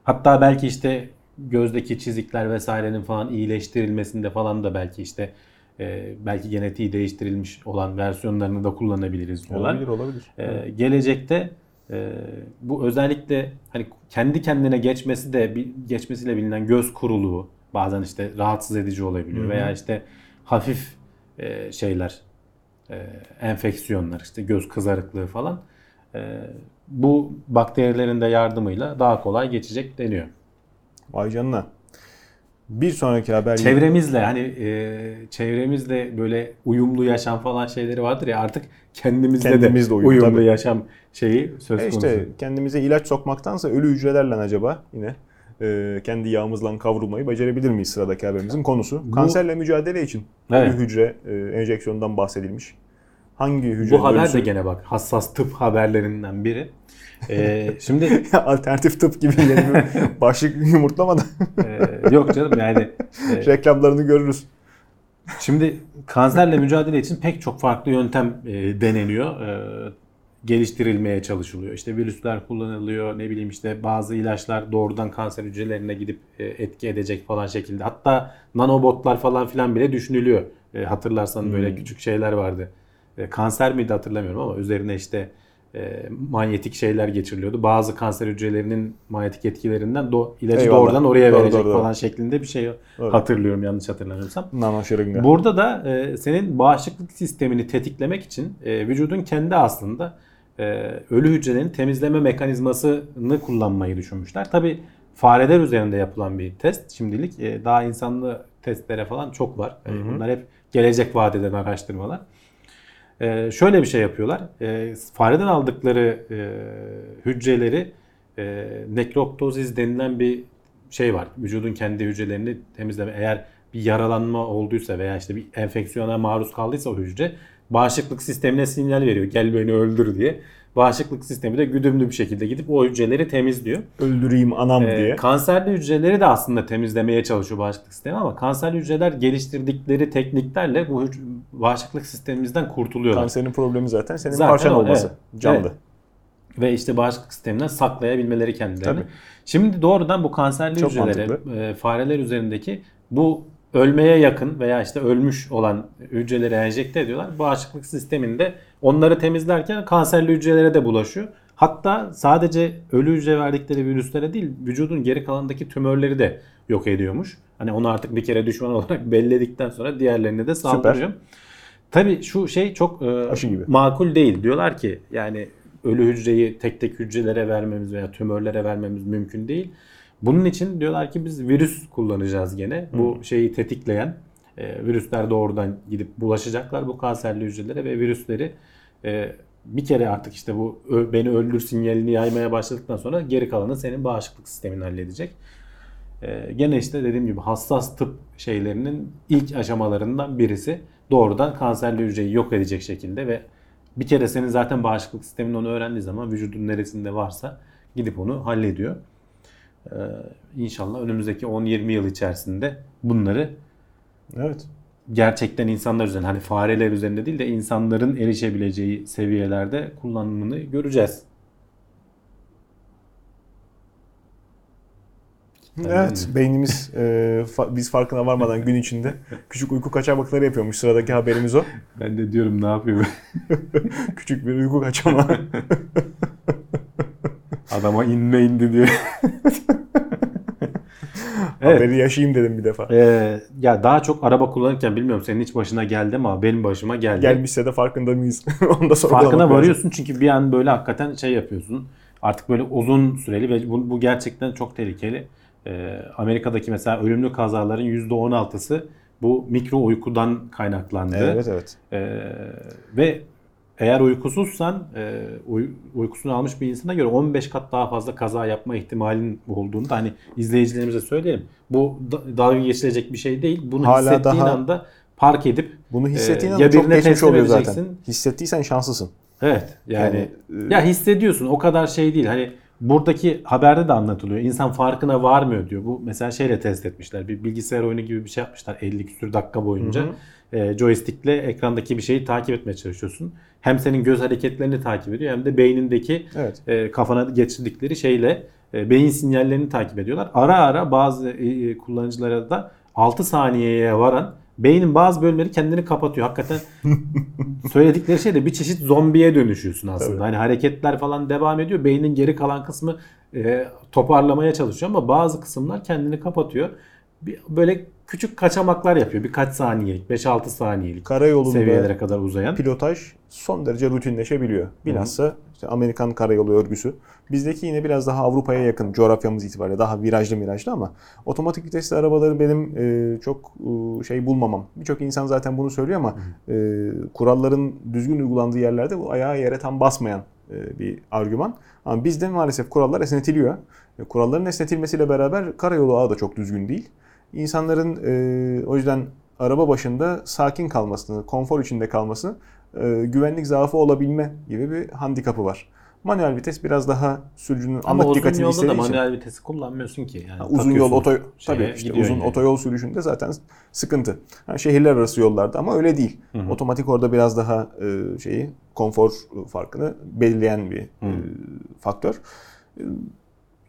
Hatta belki işte gözdeki çizikler vesairenin falan iyileştirilmesinde falan da belki işte e, belki genetiği değiştirilmiş olan versiyonlarını da kullanabiliriz diyorlar. Olabilir, olabilir. E, gelecekte e, bu özellikle hani kendi kendine geçmesi de geçmesiyle bilinen göz kuruluğu bazen işte rahatsız edici olabiliyor. Hı-hı. Veya işte hafif e, şeyler e, enfeksiyonlar işte göz kızarıklığı falan e, bu bakterilerin de yardımıyla daha kolay geçecek deniyor. Vay canına. Bir sonraki haber. Çevremizle hani e, çevremizle böyle uyumlu yaşam falan şeyleri vardır ya, artık kendimizle, kendimizle de uyum, uyumlu tabii. yaşam şeyi söz e konusu. İşte kendimize ilaç sokmaktansa ölü hücrelerle acaba yine e, kendi yağımızla kavrulmayı becerebilir miyiz? Sıradaki haberimizin konusu. Bu, kanserle mücadele için evet. ölü hücre e, enjeksiyondan bahsedilmiş. Hangi hücre? Bu haber ölüsü? De gene bak hassas tıp haberlerinden biri. Ee, şimdi alternatif tıp gibi yeni bir başlık yumurtlamadan. ee, yok canım yani. E, reklamlarını görürüz. Şimdi kanserle mücadele için pek çok farklı yöntem e, deneniyor. E, geliştirilmeye çalışılıyor. İşte virüsler kullanılıyor. Ne bileyim işte bazı ilaçlar doğrudan kanser hücrelerine gidip e, etki edecek falan şekilde. Hatta nanobotlar falan filan bile düşünülüyor. E, hatırlarsan hmm. böyle küçük şeyler vardı. Kanser miydi hatırlamıyorum ama üzerine işte e, manyetik şeyler geçiriliyordu. Bazı kanser hücrelerinin manyetik etkilerinden do- ilacı Eyvallah. doğrudan oraya doğru, verecek doğru, falan doğru. şeklinde bir şey doğru. hatırlıyorum yanlış hatırlamıyorsam. Nanoşırınga. Burada da e, senin bağışıklık sistemini tetiklemek için e, vücudun kendi aslında e, ölü hücrenin temizleme mekanizmasını kullanmayı düşünmüşler. Tabii fareler üzerinde yapılan bir test şimdilik. E, daha insanlı testlere falan çok var. E, bunlar hep gelecek vaat eden araştırmalar. Ee, şöyle bir şey yapıyorlar. Ee, fareden aldıkları e, hücreleri e, nekroptoziz denilen bir şey var. Vücudun kendi hücrelerini temizleme. Eğer bir yaralanma olduysa veya işte bir enfeksiyona maruz kaldıysa o hücre bağışıklık sistemine sinyal veriyor. Gel beni öldür diye. Bağışıklık sistemi de güdümlü bir şekilde gidip o hücreleri temizliyor. Öldüreyim anam ee, diye. Kanserli hücreleri de aslında temizlemeye çalışıyor bağışıklık sistemi ama kanserli hücreler geliştirdikleri tekniklerle bu hüc- bağışıklık sistemimizden kurtuluyorlar. Kanserin problemi zaten senin zaten parçan o, olması. Evet, canlı. Evet. Ve işte bağışıklık sisteminden saklayabilmeleri kendilerini. Tabii. Şimdi doğrudan bu kanserli Çok hücrelere, e, fareler üzerindeki bu ölmeye yakın veya işte ölmüş olan hücreleri enjekte ediyorlar. Bağışıklık sisteminde onları temizlerken kanserli hücrelere de bulaşıyor. Hatta sadece ölü hücre verdikleri virüslere değil, vücudun geri kalanındaki tümörleri de yok ediyormuş. Hani onu artık bir kere düşman olarak belledikten sonra diğerlerini de saldırıyor. Tabii şu şey çok e, makul değil. Diyorlar ki yani ölü hücreyi tek tek hücrelere vermemiz veya tümörlere vermemiz mümkün değil. Bunun için diyorlar ki biz virüs kullanacağız gene. Bu hmm. şeyi tetikleyen e, virüsler doğrudan gidip bulaşacaklar bu kanserli hücrelere ve virüsleri e, bir kere artık işte bu ö, beni öldür sinyalini yaymaya başladıktan sonra geri kalanı senin bağışıklık sistemin halledecek. E, gene işte dediğim gibi hassas tıp şeylerinin ilk aşamalarından birisi doğrudan kanserli hücreyi yok edecek şekilde ve bir kere senin zaten bağışıklık sistemin onu öğrendiği zaman vücudun neresinde varsa gidip onu hallediyor. Ee, İnşallah önümüzdeki on yirmi yıl içerisinde bunları evet. gerçekten insanlar üzerinde, hani fareler üzerinde değil de insanların erişebileceği seviyelerde kullanımını göreceğiz. Evet, beynimiz e, fa- biz farkına varmadan gün içinde küçük uyku kaçamakları yapıyormuş. Sıradaki haberimiz o. Ben de diyorum ne yapıyor? Küçük bir uyku kaçama. Adama inme indi diyor. Evet. Haberi yaşayayım dedim bir defa. Ee, ya daha çok araba kullanırken bilmiyorum senin hiç başına geldi ama benim başıma geldi. Gelmişse de farkında mıyız? Onu da farkına varıyorsun çünkü bir an böyle hakikaten şey yapıyorsun. Artık böyle uzun süreli ve bu, bu gerçekten çok tehlikeli. Ee, Amerika'daki mesela ölümlü kazaların yüzde on altısı bu mikro uykudan kaynaklandı. Evet evet. Ee, ve eğer uykusuzsan, uykusunu almış bir insana göre on beş kat daha fazla kaza yapma ihtimalin olduğunu da hani izleyicilerimize söyleyelim. Bu dalga geçilecek bir şey değil. Bunu hala hissettiğin anda park edip bunu hissettiğin e, ya çok geçmiş oluyor zaten. Hissettiysen şanslısın. Evet. Yani, yani ya hissediyorsun. O kadar şey değil. Hani buradaki haberde de anlatılıyor. İnsan farkına varmıyor diyor. Bu mesela şeyle test etmişler. Bir bilgisayar oyunu gibi bir şey yapmışlar. elli küsur dakika boyunca e, joystick'le ekrandaki bir şeyi takip etmeye çalışıyorsun. Hem senin göz hareketlerini takip ediyor hem de beynindeki evet. e, kafana geçirdikleri şeyle e, beyin sinyallerini takip ediyorlar. Ara ara bazı e, kullanıcılara da altı saniyeye varan beynin bazı bölümleri kendini kapatıyor. Hakikaten söyledikleri şey de bir çeşit zombiye dönüşüyorsun aslında. Tabii. Hani hareketler falan devam ediyor. Beynin geri kalan kısmı e, toparlamaya çalışıyor ama bazı kısımlar kendini kapatıyor. Bir, böyle küçük kaçamaklar yapıyor. Birkaç saniyelik, beş altı saniyelik karayolunda seviyelere kadar uzayan. Pilotaj son derece rutinleşebiliyor. Bilhassa işte Amerikan karayolu örgüsü. Bizdeki yine biraz daha Avrupa'ya yakın coğrafyamız itibariyle daha virajlı mirajlı ama otomatik vitesli arabaları benim e, çok e, şey bulmamam. Birçok insan zaten bunu söylüyor ama e, kuralların düzgün uygulandığı yerlerde bu ayağı yere tam basmayan e, bir argüman. Ama bizde maalesef kurallar esnetiliyor. E, kuralların esnetilmesiyle beraber karayolu ağı da çok düzgün değil. İnsanların e, o yüzden araba başında sakin kalmasını, konfor içinde kalmasını, e, güvenlik zaafı olabilme gibi bir handikapı var. Manuel vites biraz daha sürücünün anlık dikkatini istediği için. Ama uzun yolda da manuel vitesi kullanmıyorsun ki. Yani ha, uzun yol otoy- tabii işte uzun yani. Otoyol sürüşünde zaten sıkıntı. Ha, şehirler arası yollarda ama öyle değil. Hı hı. Otomatik orada biraz daha e, şeyi konfor farkını belirleyen bir e, faktör. E,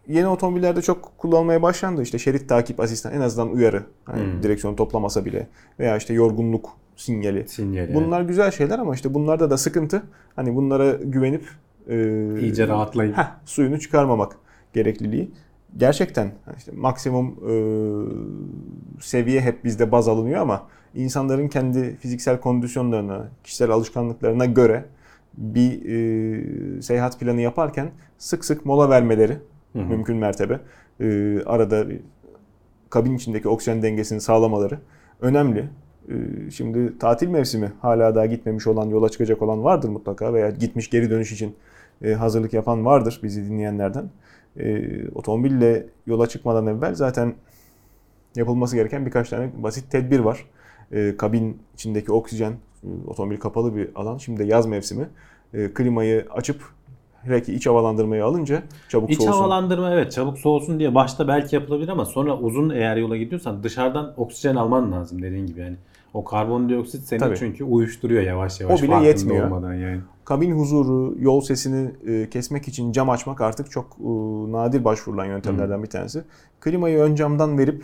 Yeni otomobillerde çok kullanılmaya başlandı. İşte şerit takip asistan, en azından uyarı. Yani hmm. direksiyonu toplamasa bile veya işte yorgunluk sinyali. sinyali bunlar evet. güzel şeyler ama işte bunlarda da sıkıntı. Hani bunlara güvenip e, iyice rahatlayıp heh, suyunu çıkarmamak gerekliliği. Gerçekten işte maksimum e, seviye hep bizde baz alınıyor ama insanların kendi fiziksel kondisyonlarına, kişisel alışkanlıklarına göre bir e, seyahat planı yaparken sık sık mola vermeleri Hı-hı. mümkün mertebe. Ee, arada kabin içindeki oksijen dengesini sağlamaları önemli. Ee, şimdi tatil mevsimi, hala daha gitmemiş olan, yola çıkacak olan vardır mutlaka veya gitmiş geri dönüş için e, hazırlık yapan vardır bizi dinleyenlerden. Ee, otomobille yola çıkmadan evvel zaten yapılması gereken birkaç tane basit tedbir var. Ee, kabin içindeki oksijen, otomobil kapalı bir alan. Şimdi de yaz mevsimi. Ee, klimayı açıp belki iç havalandırmayı alınca çabuk İç soğusun. İç havalandırma evet çabuk soğusun diye başta belki yapılabilir ama sonra uzun eğer yola gidiyorsan dışarıdan oksijen alman lazım dediğin gibi. Yani o karbondioksit seni Tabii. çünkü uyuşturuyor yavaş yavaş. O bile yetmiyor. Olmadan yani. Kabin huzuru, yol sesini kesmek için cam açmak artık çok nadir başvurulan yöntemlerden bir tanesi. Klimayı ön camdan verip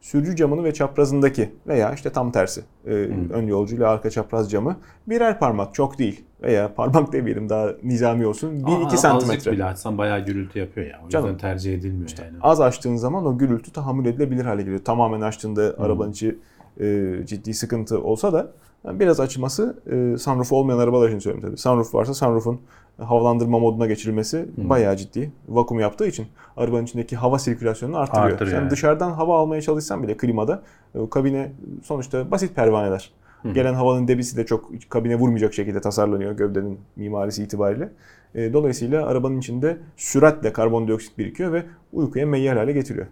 sürücü camını ve çaprazındaki veya işte tam tersi e, ön yolcu ile arka çapraz camı birer parmak çok değil veya parmak demeyelim daha nizami olsun bir iki santimetre. Azıcık bile açsan bayağı gürültü yapıyor ya. O Canım, yüzden tercih edilmiyor işte yani. Az açtığın zaman o gürültü tahammül edilebilir hale geliyor. Tamamen açtığında Hı. arabanın içi e, ciddi sıkıntı olsa da yani biraz açılması e, sunroofu olmayan arabalar için söylüyorum tabii. Sunroof varsa sunroofun havalandırma moduna geçirilmesi Hı. bayağı ciddi. Vakum yaptığı için arabanın içindeki hava sirkülasyonunu artırıyor. Artır yani. Sen dışarıdan hava almaya çalışsan bile klimada kabine sonuçta basit pervaneler. Hı. Gelen havanın debisi de çok kabine vurmayacak şekilde tasarlanıyor gövdenin mimarisi itibariyle. Dolayısıyla arabanın içinde süratle karbondioksit birikiyor ve uykuya meyyal hale getiriyor.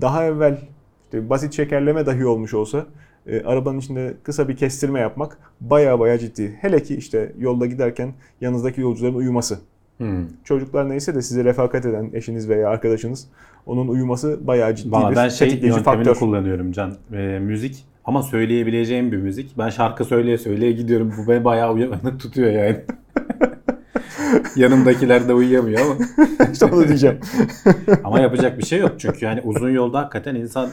Daha evvel işte basit şekerleme dahi olmuş olsa E, arabanın içinde kısa bir kestirme yapmak baya baya ciddi. Hele ki işte yolda giderken yanınızdaki yolcuların uyuması. Hmm. Çocuklar neyse de size refakat eden eşiniz veya arkadaşınız onun uyuması baya ciddi Vallahi bir tetikleyici faktör. Ben şey yöntemini faktör. kullanıyorum Can. E, müzik ama söyleyebileceğim bir müzik. Ben şarkı söyleye söyleye gidiyorum. Bu beni baya uyanık tutuyor yani. Yanımdakiler de uyuyamıyor ama. İşte onu diyeceğim. Ama yapacak bir şey yok çünkü yani uzun yolda hakikaten insan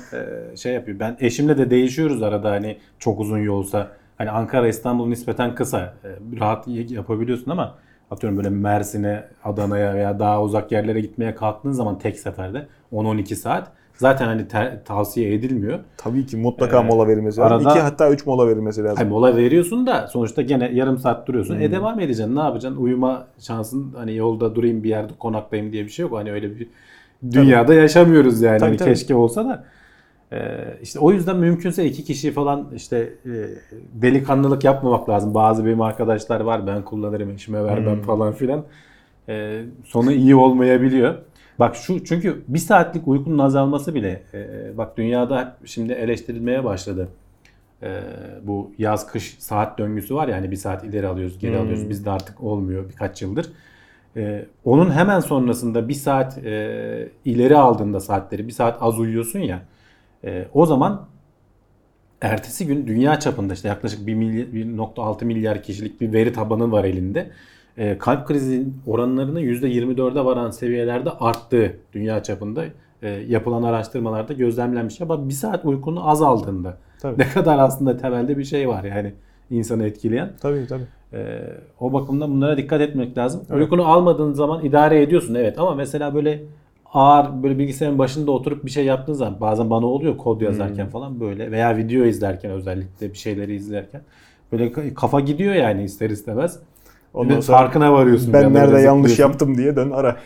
şey yapıyor. Ben eşimle de değişiyoruz arada hani çok uzun yolsa. Hani Ankara İstanbul nispeten kısa. Rahat yapabiliyorsun ama atıyorum böyle Mersin'e, Adana'ya veya daha uzak yerlere gitmeye kalktığın zaman tek seferde on on iki saat zaten hani ter, tavsiye edilmiyor. Tabii ki mutlaka ee, mola verilmesi lazım. Arada, İki hatta üç mola verilmesi lazım. Hani mola veriyorsun da sonuçta gene yarım saat duruyorsun. Hmm. E devam edeceksin. Ne yapacaksın? Uyuma şansın hani yolda durayım bir yerde konaklayayım diye bir şey yok. Hani öyle bir dünyada tabii. yaşamıyoruz yani. Tabii, hani tabii. Keşke olsa da. Ee, işte o yüzden mümkünse iki kişi falan işte e, delikanlılık yapmamak lazım. Bazı benim arkadaşlar var ben kullanırım eşime vermem hmm. falan filan. Ee, sonu iyi olmayabiliyor. Bak şu çünkü bir saatlik uykunun azalması bile e, bak dünyada şimdi eleştirilmeye başladı. e, bu yaz-kış saat döngüsü var ya, hani bir saat ileri alıyoruz, geri hmm. alıyoruz. Bizde artık olmuyor birkaç yıldır. E, onun hemen sonrasında bir saat e, ileri aldığında saatleri, bir saat az uyuyorsun ya, e, o zaman ertesi gün dünya çapında işte yaklaşık bir nokta altı milyar kişilik bir veri tabanı var elinde. E, kalp krizi oranlarının yüzde yirmi dörde varan seviyelerde arttığı dünya çapında e, yapılan araştırmalarda gözlemlenmiş. Ama bir saat uykunu az aldığında tabii. ne kadar aslında temelde bir şey var yani insanı etkileyen. Tabii tabii. E, o bakımdan bunlara dikkat etmek lazım. Evet. Uykunu almadığın zaman idare ediyorsun evet, ama mesela böyle ağır böyle bilgisayarın başında oturup bir şey yaptığın zaman bazen bana oluyor kod yazarken hmm. falan böyle veya video izlerken, özellikle bir şeyleri izlerken böyle kafa gidiyor yani ister istemez. Ondan sonra farkına varıyorsun. Ben nerede yanlış yaptım diye dön ara.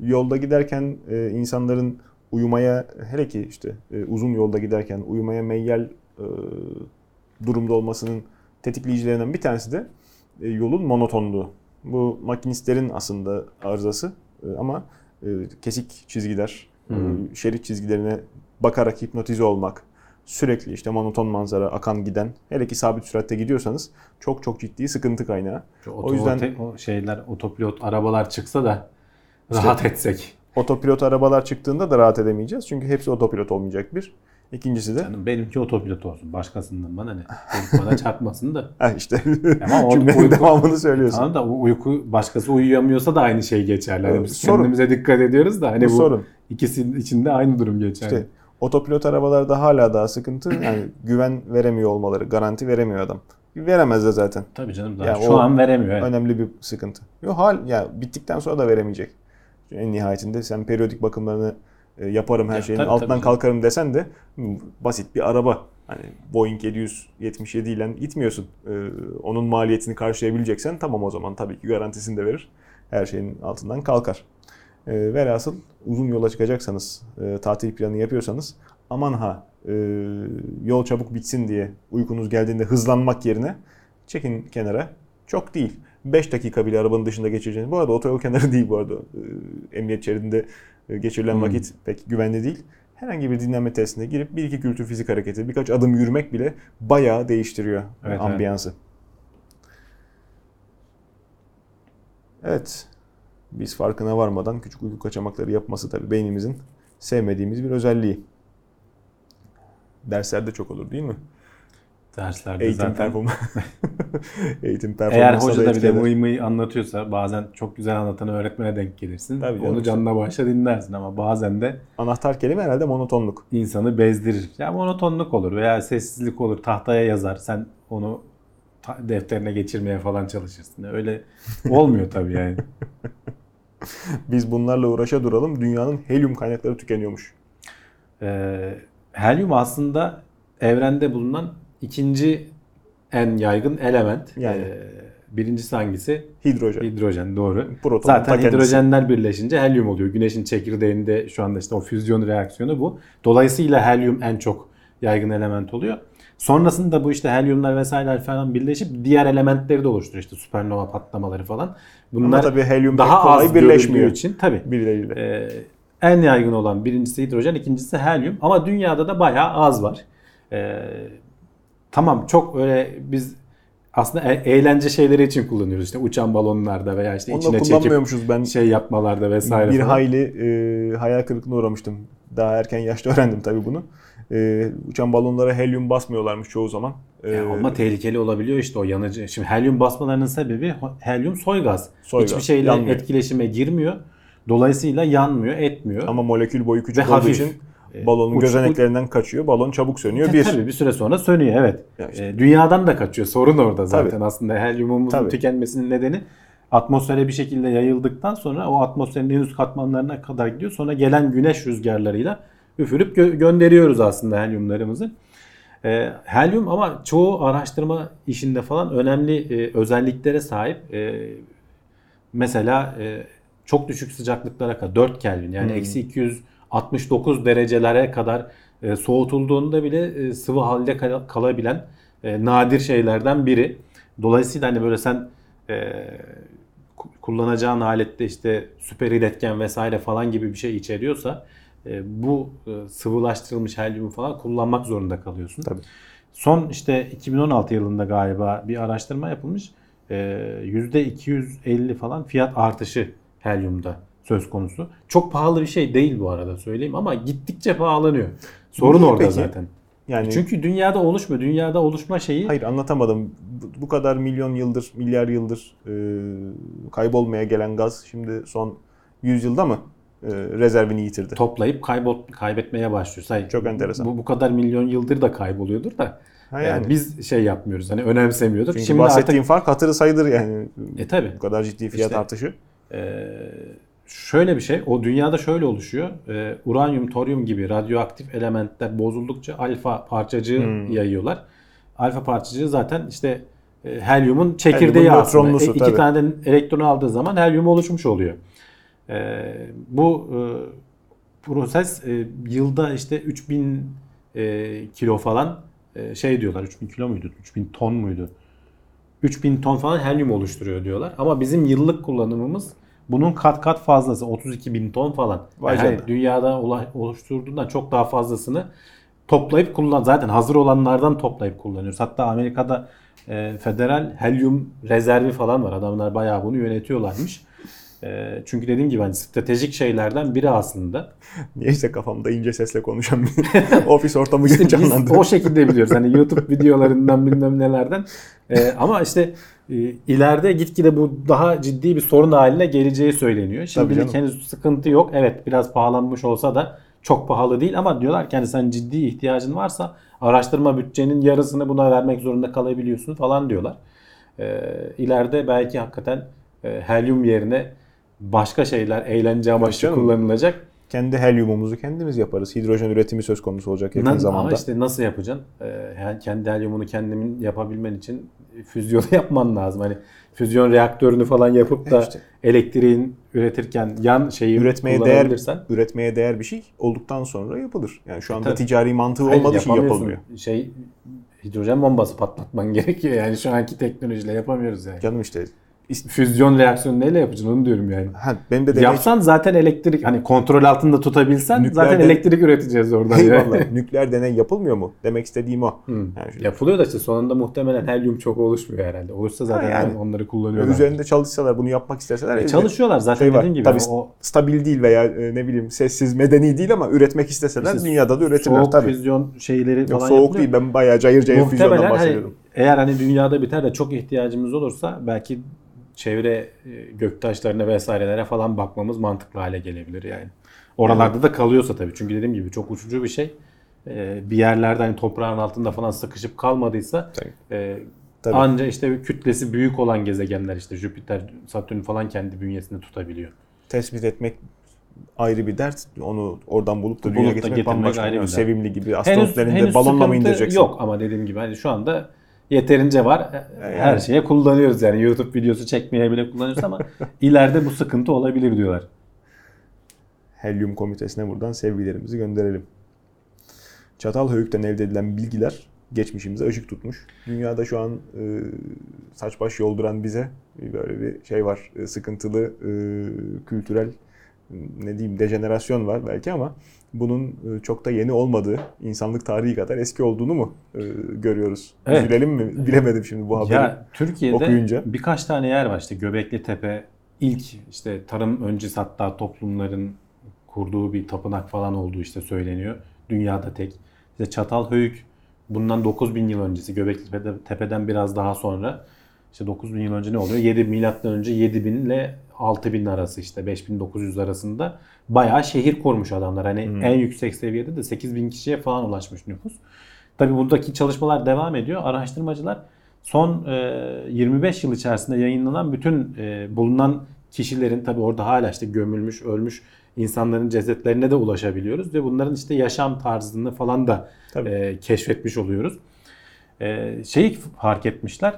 Yolda giderken e, insanların uyumaya, hele ki işte e, uzun yolda giderken uyumaya meyyal e, durumda olmasının tetikleyicilerinden bir tanesi de e, yolun monotonluğu. Bu makinistlerin aslında arızası e, ama e, kesik çizgiler, hmm. e, şerit çizgilerine bakarak hipnotize olmak, sürekli işte monoton manzara, akan giden, hele ki sabit süratte gidiyorsanız çok çok ciddi sıkıntı kaynağı. Oto, o yüzden ote, o şeyler, otopilot arabalar çıksa da işte, rahat etsek. Otopilot arabalar çıktığında da rahat edemeyeceğiz. Çünkü hepsi otopilot olmayacak bir. İkincisi de canım, benimki otopilot olsun. Başkasından bana ne? Bana çarpmasın da. Ha işte. Ama cümlenin devamını söylüyorsun. Tamam da uyku, başkası uyuyamıyorsa da aynı şey geçerli. Yani biz sorun. Kendimize dikkat ediyoruz da hani bu, bu sorun. İkisinin içinde aynı durum geçerli. İşte, otopilot arabalarda hala daha sıkıntı. Yani güven veremiyor olmaları, garanti veremiyor adam. Veremez de zaten. Tabii canım daha yani şu an veremiyor. Yani. Önemli bir sıkıntı. Yo hal ya bittikten sonra da veremeyecek. En nihayetinde sen periyodik bakımlarını yaparım her ya, şeyin tabii, altından tabii. kalkarım desen de basit bir araba. Hani Boeing yedi yüz yetmiş yedi ile gitmiyorsun. Ee, onun maliyetini karşılayabileceksen tamam, o zaman tabii ki garantisini de verir. Her şeyin altından kalkar. E, velhasıl uzun yola çıkacaksanız, e, tatil planı yapıyorsanız aman ha e, yol çabuk bitsin diye uykunuz geldiğinde hızlanmak yerine çekin kenara. Çok değil. beş dakika bile arabanın dışında geçireceğiniz. Bu arada otoyol kenarı değil bu arada. E, emniyet şeridinde geçirilen hmm. vakit pek güvenli değil. Herhangi bir dinlenme testine girip bir iki kültür fizik hareketi, birkaç adım yürümek bile bayağı değiştiriyor evet, ambiyansı. Evet. Evet. Biz farkına varmadan küçük uyku kaçamakları yapması tabii beynimizin sevmediğimiz bir özelliği. Derslerde çok olur değil mi? Derslerde eğitim zaten. Performa... eğitim performansı. Eğer hoca da bir de mıy mıy anlatıyorsa bazen çok güzel anlatan öğretmene denk gelirsin. Tabii, onu canına başla dinlersin ama bazen de... Anahtar kelime herhalde monotonluk. İnsanı bezdirir. Ya monotonluk olur veya sessizlik olur, tahtaya yazar. Sen onu defterine geçirmeye falan çalışırsın. Öyle olmuyor tabii yani. Biz bunlarla uğraşa duralım. Dünyanın helyum kaynakları tükeniyormuş. Ee, helyum aslında evrende bulunan ikinci en yaygın element. Yani. Ee, birincisi hangisi? Hidrojen. Hidrojen doğru. Proton, zaten hidrojenler birleşince helyum oluyor. Güneşin çekirdeğinde şu anda işte o füzyon reaksiyonu bu. Dolayısıyla helyum en çok yaygın element oluyor. Sonrasında bu işte helyumlar vesaireler falan birleşip diğer elementleri de oluşturuyor. İşte süpernova patlamaları falan. Bunlar ama tabii helyum daha az birleşmiyor için tabii. E, en yaygın olan birincisi hidrojen, ikincisi helyum. Ama dünyada da bayağı az var. E, tamam çok öyle biz aslında e- eğlence şeyleri için kullanıyoruz. İşte uçan balonlarda veya işte onunla içine çekip ben şey yapmalarda vesaire. Bir falan. hayli e, hayal kırıklığına uğramıştım. Daha erken yaşta öğrendim tabii bunu. Ee, uçan balonlara helyum basmıyorlarmış çoğu zaman. Ee, ya ama tehlikeli olabiliyor işte o yanıcı. Şimdi helyum basmalarının sebebi helyum soy gaz. Soy Hiçbir gaz. Şeyle yanmıyor. Etkileşime girmiyor. Dolayısıyla yanmıyor, etmiyor. Ama molekül boyu küçük ve olduğu hafif. için balonun Uç, gözeneklerinden kaçıyor. Balon çabuk sönüyor. Ya, bir. Tabii bir süre sonra sönüyor evet. Işte. E, dünyadan da kaçıyor. Sorun orada zaten tabii. aslında. Helyumumuzun tabii. tükenmesinin nedeni atmosfere bir şekilde yayıldıktan sonra o atmosferin en üst katmanlarına kadar gidiyor. Sonra gelen güneş rüzgarlarıyla üfürüp gö- gönderiyoruz aslında helyumlarımızı. E, helyum ama çoğu araştırma işinde falan önemli e, özelliklere sahip. E, mesela e, çok düşük sıcaklıklara kadar dört Kelvin yani eksi hmm. iki yüz altmış dokuz derecelere kadar e, soğutulduğunda bile e, sıvı halde kal- kalabilen e, nadir şeylerden biri. Dolayısıyla hani böyle sen e, kullanacağın alette işte süper iletken vesaire falan gibi bir şey içeriyorsa bu sıvılaştırılmış helyumu falan kullanmak zorunda kalıyorsun. Tabii. Son işte iki bin on altı yılında galiba bir araştırma yapılmış. Ee, yüzde iki yüz elli falan fiyat artışı helyumda söz konusu. Çok pahalı bir şey değil bu arada söyleyeyim ama gittikçe pahalanıyor. Sorun orada peki? Zaten. Yani çünkü dünyada oluşmuyor. Dünyada oluşma şeyi... Hayır, anlatamadım. Bu kadar milyon yıldır, milyar yıldır e, kaybolmaya gelen gaz şimdi son yüz yılda mı e, rezervini yitirdi? Toplayıp kaybol, kaybetmeye başlıyor. Hayır, çok enteresan. Bu, bu kadar milyon yıldır da kayboluyordur da. Yani. Yani biz şey yapmıyoruz, hani önemsemiyordur. Çünkü şimdi bahsettiğim artık... fark hatırı sayılır yani. E tabii. Bu kadar ciddi fiyat işte, artışı. E, şöyle bir şey, o dünyada şöyle oluşuyor. E, uranyum, toryum gibi radyoaktif elementler bozuldukça alfa parçacığı hmm. yayıyorlar. Alfa parçacığı zaten işte e, helyumun çekirdeği helyumun aslında. E, iki tabii. tane elektronu aldığı zaman helyum oluşmuş oluyor. E, bu e, proses e, yılda işte üç bin e, kilo falan şey diyorlar, üç bin kilo muydu, üç bin ton muydu? üç bin ton falan helyum oluşturuyor diyorlar. Ama bizim yıllık kullanımımız bunun kat kat fazlası, otuz iki bin ton falan. Yani dünyada oluşturduğundan çok daha fazlasını toplayıp kullan, zaten hazır olanlardan toplayıp kullanıyoruz. Hatta Amerika'da e, federal helyum rezervi falan var. Adamlar bayağı bunu yönetiyorlarmış. Çünkü dediğim gibi hani stratejik şeylerden biri aslında. Niyeyse kafamda ince sesle konuşan bir ofis ortamı gibi canlandı. O şekilde biliyoruz hani YouTube videolarından bilmem nelerden. Ee, ama işte e, ileride gitgide bu daha ciddi bir sorun haline geleceği söyleniyor. Şimdilik henüz sıkıntı yok. Evet, biraz pahalanmış olsa da çok pahalı değil ama diyorlar ki hani sen ciddi ihtiyacın varsa araştırma bütçenin yarısını buna vermek zorunda kalabiliyorsun falan diyorlar. Ee, ileride belki hakikaten e, helyum yerine başka şeyler, eğlence amaçlı kullanılacak. Kendi helyumumuzu kendimiz yaparız. Hidrojen üretimi söz konusu olacak yakın Na, zamanda. Ama işte nasıl yapacaksın? Ee, kendi helyumunu kendimin yapabilmen için füzyonu yapman lazım. Hani füzyon reaktörünü falan yapıp da işte. Elektriğin üretirken yan şeyi üretmeye değer, üretmeye değer bir şey olduktan sonra yapılır. Yani şu anda Tabii. ticari mantığı Hayır, olmadığı için yapılmıyor. Şey, hidrojen bombası patlatman gerekiyor. Yani şu anki teknolojiyle yapamıyoruz yani. Canım işte. Füzyon reaksiyonu neyle yapacaksın onu diyorum yani. Ha, benim de yapsan deney... zaten elektrik hani kontrol altında tutabilsen nükleer zaten de... elektrik üreteceğiz oradan. Eyvallah. Yani. Nükleer deney yapılmıyor mu? Demek istediğim o. Hmm. Yani şöyle... Yapılıyor da işte sonunda muhtemelen helyum çok oluşmuyor herhalde. Olursa zaten ha, yani. onları kullanıyorlar. Üzerinde çalışsalar bunu yapmak isterseler. E, çalışıyorlar zaten şey dediğim gibi. Tabii o... stabil değil veya ne bileyim sessiz medeni değil ama üretmek isteseler işte dünyada da üretirler soğuk tabii. Soğuk füzyon şeyleri falan. Yok, soğuk yapılıyor. Değil ben bayağı cayır cayır muhtemelen füzyondan bahsediyorum. Hani, eğer hani dünyada biter de çok ihtiyacımız olursa belki çevre göktaşlarına vesairelere falan bakmamız mantıklı hale gelebilir yani. Oralarda evet. da kalıyorsa tabii. Çünkü dediğim gibi çok uçucu bir şey. Bir yerlerde hani toprağın altında falan sıkışıp kalmadıysa tabii. Tabii. Anca işte kütlesi büyük olan gezegenler işte Jüpiter, Satürn falan kendi bünyesinde tutabiliyor. Tespit etmek ayrı bir dert. Onu oradan bulup da dünyaya getirmek, getirmek ayrı bir sevimli gibi astronotlarında balonla mı indireceksin? Yok ama dediğim gibi hani şu anda yeterince var. Her şeye kullanıyoruz yani. YouTube videosu çekmeye bile kullanıyoruz ama ileride bu sıkıntı olabilir diyorlar. Helyum komitesine buradan sevgilerimizi gönderelim. Çatalhöyük'ten elde edilen bilgiler geçmişimize ışık tutmuş. Dünyada şu an e, saç baş yolduran bize böyle bir şey var. E, sıkıntılı e, kültürel ne diyeyim dejenerasyon var belki ama bunun çok da yeni olmadığı, insanlık tarihi kadar eski olduğunu mu e, görüyoruz? Evet. Üzülelim mi? Bilemedim şimdi bu haberi ya, Türkiye'de okuyunca. Birkaç tane yer var işte Göbekli Tepe ilk işte tarım öncesi hatta toplumların kurduğu bir tapınak falan olduğu işte söyleniyor. Dünyada tek. İşte Çatalhöyük bundan dokuz bin yıl öncesi Göbekli Tepe'den biraz daha sonra işte dokuz bin yıl önce ne oluyor? yedi milattan önce yedi bin ile altı bin arası işte beş bin dokuz yüz arasında bayağı şehir kurmuş adamlar. Hani hmm. en yüksek seviyede de sekiz bin kişiye falan ulaşmış nüfus. Tabii buradaki çalışmalar devam ediyor. Araştırmacılar son yirmi beş yıl içerisinde yayınlanan bütün bulunan kişilerin tabii orada hala işte gömülmüş, ölmüş insanların cesetlerine de ulaşabiliyoruz ve bunların işte yaşam tarzını falan da tabii. keşfetmiş oluyoruz. Şeyi fark etmişler.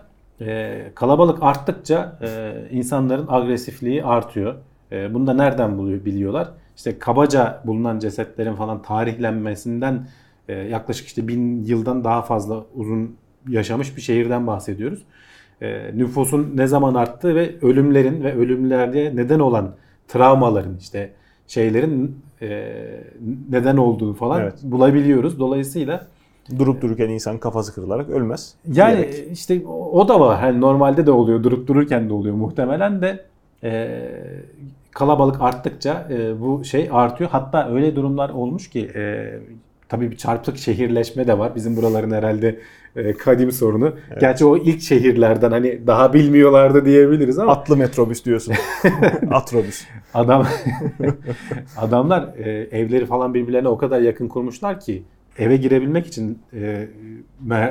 Ee, kalabalık arttıkça e, insanların agresifliği artıyor. E, bunu da nereden buluyor, biliyorlar? İşte kabaca bulunan cesetlerin falan tarihlenmesinden e, yaklaşık işte bin yıldan daha fazla uzun yaşamış bir şehirden bahsediyoruz. E, nüfusun ne zaman arttığı ve ölümlerin ve ölümlerde neden olan travmaların işte şeylerin e, neden olduğunu falan evet. bulabiliyoruz. Dolayısıyla Durup dururken insan kafası kırılarak ölmez. Yani diyerek. işte o da var. Yani normalde de oluyor, durup dururken de oluyor muhtemelen de. E, kalabalık arttıkça e, bu şey artıyor. Hatta öyle durumlar olmuş ki e, tabii bir çarpık şehirleşme de var. Bizim buraların herhalde e, kadim sorunu. Evet. Gerçi o ilk şehirlerden hani daha bilmiyorlardı diyebiliriz ama. Atlı metrobüs diyorsun. Atrobüs. Adam adamlar e, evleri falan birbirlerine o kadar yakın kurmuşlar ki eve girebilmek için e,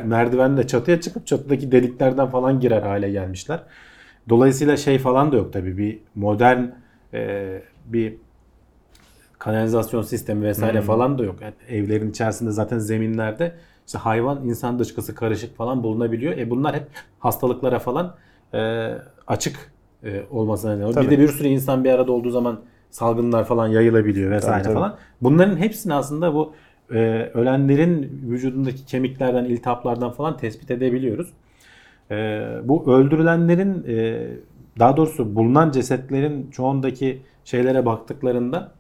merdivenle çatıya çıkıp çatıdaki deliklerden falan girer hale gelmişler. Dolayısıyla şey falan da yok tabii, bir modern e, bir kanalizasyon sistemi vesaire hmm. falan da yok. Yani evlerin içerisinde zaten zeminlerde işte hayvan, insan dışkısı karışık falan bulunabiliyor. E bunlar hep hastalıklara falan e, açık e, olmasına neden oluyor. Bir de bir sürü insan bir arada olduğu zaman salgınlar falan yayılabiliyor vesaire tabii, tabii. falan. Bunların hepsini aslında bu e, ölenlerin vücudundaki kemiklerden, iltihaplardan falan tespit edebiliyoruz. E, bu öldürülenlerin e, daha doğrusu bulunan cesetlerin çoğundaki şeylere baktıklarında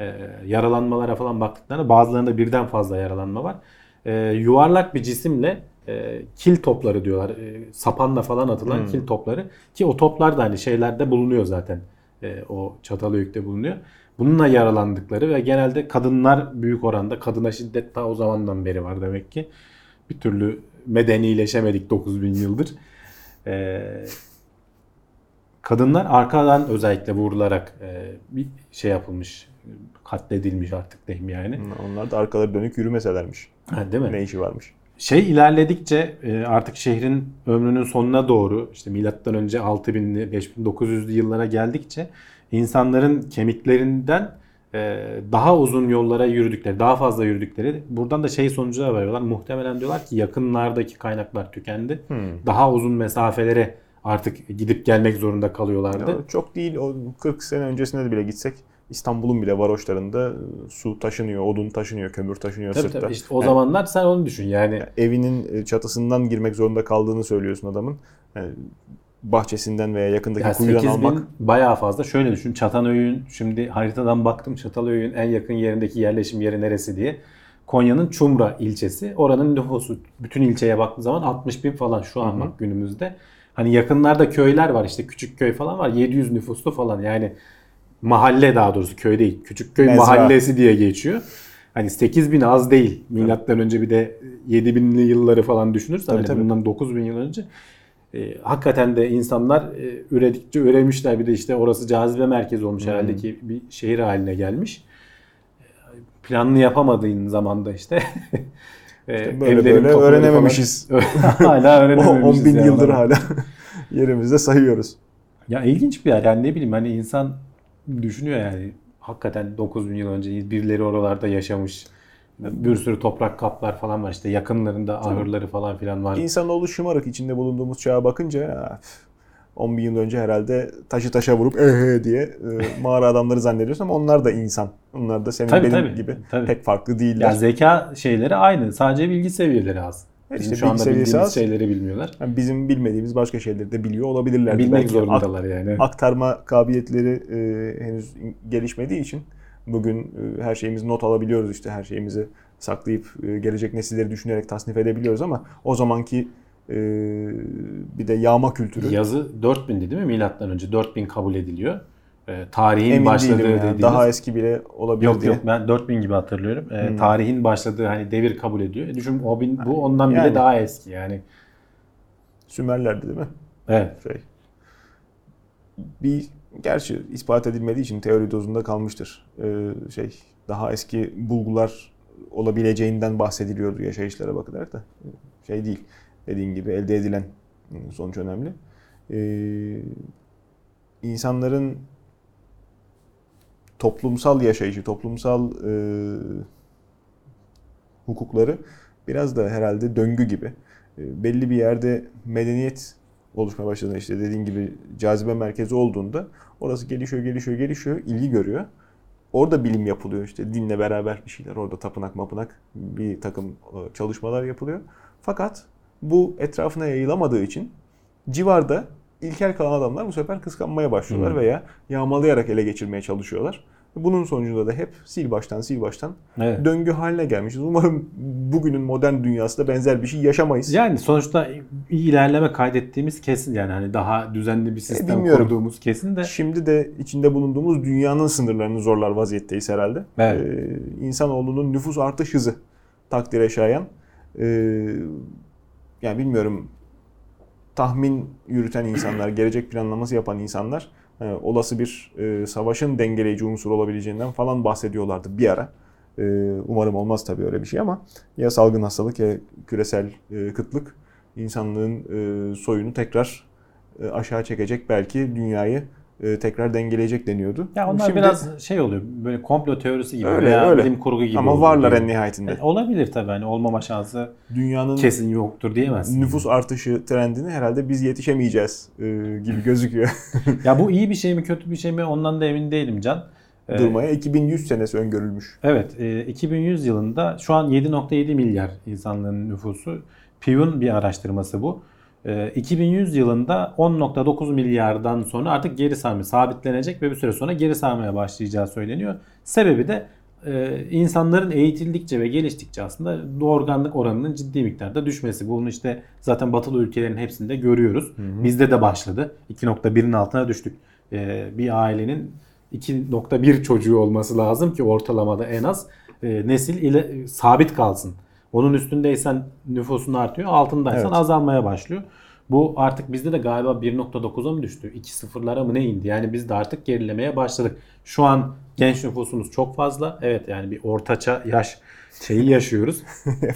e, yaralanmalara falan baktıklarında bazılarında birden fazla yaralanma var. E, yuvarlak bir cisimle e, kil topları diyorlar. E, sapanla falan atılan hmm. kil topları ki o toplar da hani şeylerde bulunuyor zaten. E, o Çatalhöyük'te bulunuyor. Bununla yaralandıkları ve genelde kadınlar büyük oranda, kadına şiddet ta o zamandan beri var demek ki. Bir türlü medenileşemedik dokuz bin yıldır. Ee, kadınlar arkadan özellikle vurularak e, bir şey yapılmış, katledilmiş artık diyeyim yani. Onlar da arkaları dönük yürümeselermiş. Ha, değil mi? Ne işi varmış? Şey ilerledikçe e, artık şehrin ömrünün sonuna doğru işte milattan önce altı binli beş bin dokuz yüzlü yıllara geldikçe insanların kemiklerinden daha uzun yollara yürüdükleri, daha fazla yürüdükleri, buradan da şey sonucuna varıyorlar. Muhtemelen diyorlar ki yakınlardaki kaynaklar tükendi. Hmm. Daha uzun mesafelere artık gidip gelmek zorunda kalıyorlardı. Ya, çok değil, o kırk sene öncesine de bile gitsek İstanbul'un bile varoşlarında su taşınıyor, odun taşınıyor, kömür taşınıyor tabii, sırtta. Tabii. İşte o yani, zamanlar sen onu düşün yani. yani. Evinin çatısından girmek zorunda kaldığını söylüyorsun adamın. Yani, bahçesinden veya yakındaki yani kuyudan almak bayağı fazla. Şöyle düşün, Çatalhöyük'ün, şimdi haritadan baktım, Çatalhöyük'ün en yakın yerindeki yerleşim yeri neresi diye. Konya'nın Çumra ilçesi. Oranın nüfusu bütün ilçeye baktığı zaman altmış bin falan şu an bak günümüzde. Hani yakınlarda köyler var, işte küçük köy falan var. yedi yüz nüfuslu falan yani mahalle, daha doğrusu köy değil. Küçük köy Mezra. Mahallesi diye geçiyor. Hani sekiz bin az değil. Milattan önce bir de yedi binli yılları falan düşünürsen hani bundan dokuz bin yıl önce. E, hakikaten de insanlar e, üredikçe üremişler. Bir de işte orası cazibe merkezi olmuş hmm. herhalde ki bir şehir haline gelmiş. E, planını yapamadığın zamanda işte, e, işte böyle böyle öğrenememişiz. Hala öğrenememişiz. on bin yani yıldır hala yerimizde sayıyoruz. Ya ilginç bir yer yani, ne bileyim hani insan düşünüyor yani hakikaten dokuz bin yıl önce birileri oralarda yaşamış. Bir sürü toprak kaplar falan var işte yakınlarında ahırları falan filan var. İnsanoğlu şımarık, içinde bulunduğumuz çağa bakınca on bin yıl önce herhalde taşı taşa vurup ee diye e, mağara adamları zannediyorsun ama onlar da insan. Onlar da senin tabii, benim tabii, gibi tabii. pek farklı değiller. Ya zeka şeyleri aynı, sadece bilgi seviyeleri az. Evet, işte şu anda bildiğimiz şeyleri bilmiyorlar. Yani bizim bilmediğimiz başka şeyleri de biliyor olabilirler. Bilmek belki zorundalar ak- yani. Aktarma kabiliyetleri e, henüz gelişmediği için. Bugün her şeyimizi not alabiliyoruz, işte her şeyimizi saklayıp gelecek nesilleri düşünerek tasnif edebiliyoruz ama o zamanki bir de yağma kültürü. Yazı dört bindi değil mi? Milattan önce dört bin kabul ediliyor. Tarihin Emin başladığı yani. dediğimiz. Daha eski bile olabilir yok, diye. Yok yok ben dört bin gibi hatırlıyorum. Hmm. Tarihin başladığı hani devir kabul ediyor. Düşün o bin, bu ondan bile yani, daha eski yani. Sümerlerdi değil mi? Evet. Şey. Bir Gerçi ispat edilmediği için teori dozunda kalmıştır. Ee, şey daha eski bulgular olabileceğinden bahsediliyordu yaşayışlara bakılarak da. Şey değil, dediğin gibi elde edilen sonuç önemli. Ee, insanların toplumsal yaşayışı, toplumsal e, hukukları biraz da herhalde döngü gibi. E, belli bir yerde medeniyet oluşmaya başladığında, işte dediğin gibi cazibe merkezi olduğunda orası gelişiyor, gelişiyor, gelişiyor, ilgi görüyor. Orada bilim yapılıyor, işte dinle beraber bir şeyler, orada tapınak mapınak bir takım çalışmalar yapılıyor. Fakat bu etrafına yayılamadığı için civarda ilkel kalan adamlar bu sefer kıskanmaya başlıyorlar hmm. veya yağmalayarak ele geçirmeye çalışıyorlar. Bunun sonucunda da hep sil baştan sil baştan evet. döngü haline gelmişiz. Umarım bugünün modern dünyasında benzer bir şey yaşamayız. Yani sonuçta ilerleme kaydettiğimiz kesin, yani hani daha düzenli bir sistem e, kurduğumuz kesin de. Şimdi de içinde bulunduğumuz dünyanın sınırlarını zorlar vaziyetteyiz herhalde. Evet. Ee, insanoğlunun nüfus artış hızı takdire şayan. Ee, yani bilmiyorum, tahmin yürüten insanlar, gelecek planlaması yapan insanlar yani olası bir e, savaşın dengeleyici unsur olabileceğinden falan bahsediyorlardı bir ara. E, umarım olmaz tabii öyle bir şey, ama ya salgın hastalık ya küresel e, kıtlık insanlığın e, soyunu tekrar e, aşağı çekecek, belki dünyayı e, tekrar dengeleyecek deniyordu. Ya onlar şimdi, biraz şey oluyor, böyle komplo teorisi gibi öyle, veya öyle. bilim kurgu gibi. Ama varlar gibi. En nihayetinde. Yani olabilir tabii, hani olmama şansı dünyanın kesin yoktur diyemezsin. Nüfus artışı trendini herhalde biz yetişemeyeceğiz e, gibi gözüküyor. Ya bu iyi bir şey mi kötü bir şey mi ondan da emin değilim Can. Durmaya iki bin yüz senesi öngörülmüş. Evet, e, iki bin yüz yılında şu an yedi nokta yedi milyar insanlığın nüfusu. Pew'un bir araştırması bu. iki bin yüz yılında on nokta dokuz milyardan sonra artık geri sarma sabitlenecek ve bir süre sonra geri sarmaya başlayacağı söyleniyor. Sebebi de insanların eğitildikçe ve geliştikçe aslında doğurganlık oranının ciddi miktarda düşmesi. Bunu işte zaten batılı ülkelerin hepsinde görüyoruz. Hı hı. Bizde de başladı. iki nokta birin altına düştük. Bir ailenin iki nokta bir çocuğu olması lazım ki ortalamada en az nesil ile sabit kalsın. Onun üstündeysen nüfusun artıyor, altındaysan evet. azalmaya başlıyor. Bu artık bizde de galiba bir nokta dokuza mı düştü? iki sıfırlara mı ne indi? Yani biz de artık gerilemeye başladık. Şu an genç nüfusumuz çok fazla. Evet, yani bir ortaça yaş şeyi yaşıyoruz.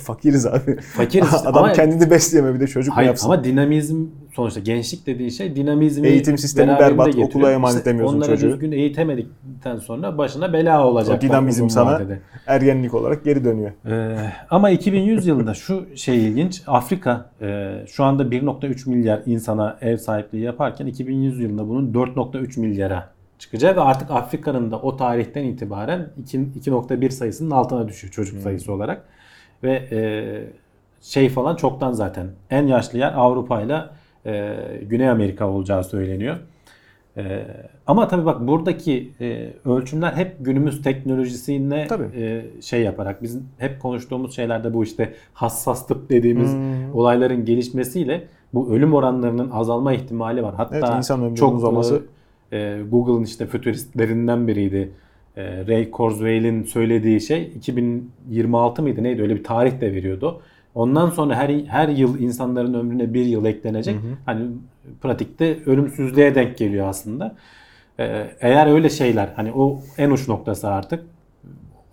Fakiriz abi. Fakiriz. İşte. Adam ama, kendini besleyeme, bir de çocuk hayır, mu yapsın? Ama dinamizm sonuçta, gençlik dediğin şey dinamizmi. Eğitim sistemi berbat, getiriyor. Okula emanet işte demiyorsun onları çocuğu. Onları düzgün eğitemedikten sonra başına bela olacak. O dinamizm sana vadede. Ergenlik olarak geri dönüyor. Ee, ama iki bin yüz yılında şu şey ilginç. Afrika e, şu anda bir nokta üç milyar insana ev sahipliği yaparken iki bin yüz yılında bunun dört nokta üç milyara çıkacağı ve artık Afrika'nın da o tarihten itibaren iki nokta bir sayısının altına düşüyor çocuk hmm. sayısı olarak. Ve e, şey falan çoktan zaten en yaşlı yer Avrupa ile Güney Amerika olacağı söyleniyor. E, ama tabii bak buradaki e, ölçümler hep günümüz teknolojisine e, şey yaparak, bizim hep konuştuğumuz şeylerde bu işte hassas tıp dediğimiz hmm. olayların gelişmesiyle bu ölüm oranlarının azalma ihtimali var. Hatta evet, insan çok uzaması. Google'ın işte fütüristlerinden biriydi. Ray Kurzweil'in söylediği şey iki bin yirmi altı mıydı neydi, öyle bir tarih de veriyordu. Ondan sonra her her yıl insanların ömrüne bir yıl eklenecek. Hı hı. Hani pratikte ölümsüzlüğe denk geliyor aslında. Eğer öyle şeyler, hani o en uç noktası artık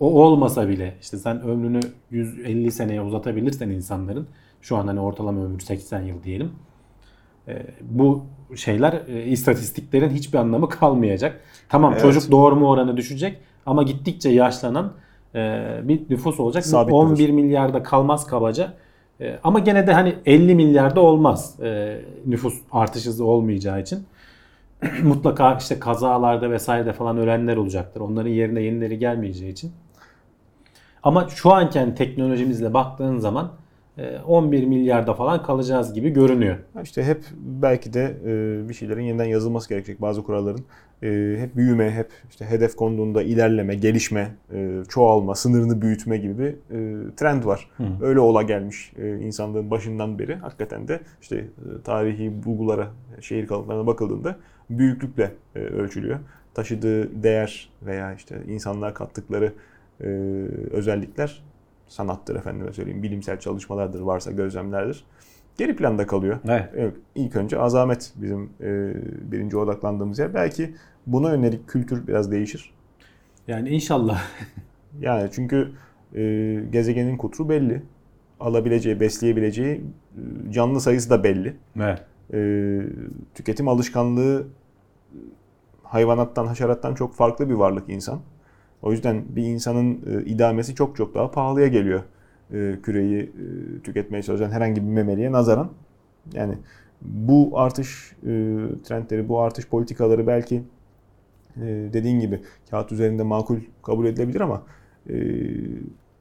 o olmasa bile işte sen ömrünü yüz elli seneye uzatabilirsen insanların, şu an hani ortalama ömür seksen yıl diyelim. Bu şeyler, istatistiklerin hiçbir anlamı kalmayacak. Tamam evet. Çocuk doğurma oranı düşecek ama gittikçe yaşlanan bir nüfus olacak. Sabit on bir nüfus. Milyarda kalmaz kabaca. Ama gene de hani elli milyarda olmaz nüfus artış hızı olmayacağı için. Mutlaka işte kazalarda vesairede falan ölenler olacaktır. Onların yerine yenileri gelmeyeceği için. Ama şu anki teknolojimizle baktığın zaman on bir milyarda falan kalacağız gibi görünüyor. İşte hep belki de bir şeylerin yeniden yazılması gerekecek, bazı kuralların. Hep büyüme, hep işte hedef konduğunda ilerleme, gelişme, çoğalma, sınırını büyütme gibi bir trend var. Hı. Öyle ola gelmiş insanlığın başından beri. Hakikaten de işte tarihi bulgulara, şehir kalıplarına bakıldığında büyüklükle ölçülüyor. Taşıdığı değer veya işte insanlığa kattıkları özellikler sanattır, efendime söyleyeyim, bilimsel çalışmalardır, varsa gözlemlerdir. Geri planda kalıyor. Evet. İlk önce azamet bizim e, birinci odaklandığımız yer. Belki buna yönelik kültür biraz değişir. Yani inşallah. Yani çünkü e, gezegenin kutru belli. Alabileceği, besleyebileceği canlı sayısı da belli. Evet. E, tüketim alışkanlığı hayvanattan, haşerattan çok farklı bir varlık insan. O yüzden bir insanın e, idamesi çok çok daha pahalıya geliyor. E, küreyi e, tüketmeye çalışan herhangi bir memeliye nazaran. Yani bu artış e, trendleri, bu artış politikaları belki e, dediğin gibi kağıt üzerinde makul kabul edilebilir ama e,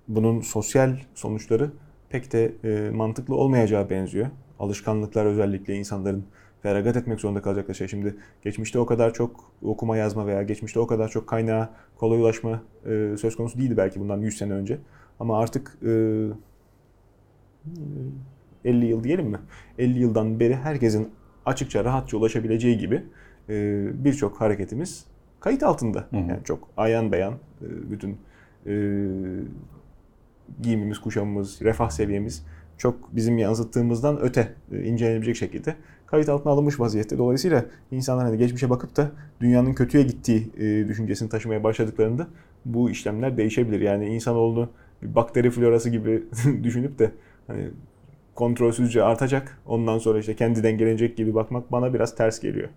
bunun sosyal sonuçları pek de e, mantıklı olmayacağı benziyor. Alışkanlıklar özellikle insanların feragat etmek zorunda kalacaklar. Şey, şimdi geçmişte o kadar çok okuma yazma veya geçmişte o kadar çok kaynağa kolay ulaşma e, söz konusu değildi belki bundan yüz sene önce. Ama artık e, elli yıl diyelim mi? elli yıldan beri herkesin açıkça rahatça ulaşabileceği gibi e, birçok hareketimiz kayıt altında. Hı hı. Yani çok ayan beyan e, bütün e, giyimimiz, kuşamımız, refah seviyemiz çok bizim yansıttığımızdan öte e, incelenebilecek şekilde kayıt altına alınmış vaziyette. Dolayısıyla insanlar hani geçmişe bakıp da dünyanın kötüye gittiği e, düşüncesini taşımaya başladıklarında bu işlemler değişebilir. Yani insanoğlunu bir bakteri florası gibi düşünüp de hani kontrolsüzce artacak, ondan sonra işte kendi dengelenecek gibi bakmak bana biraz ters geliyor.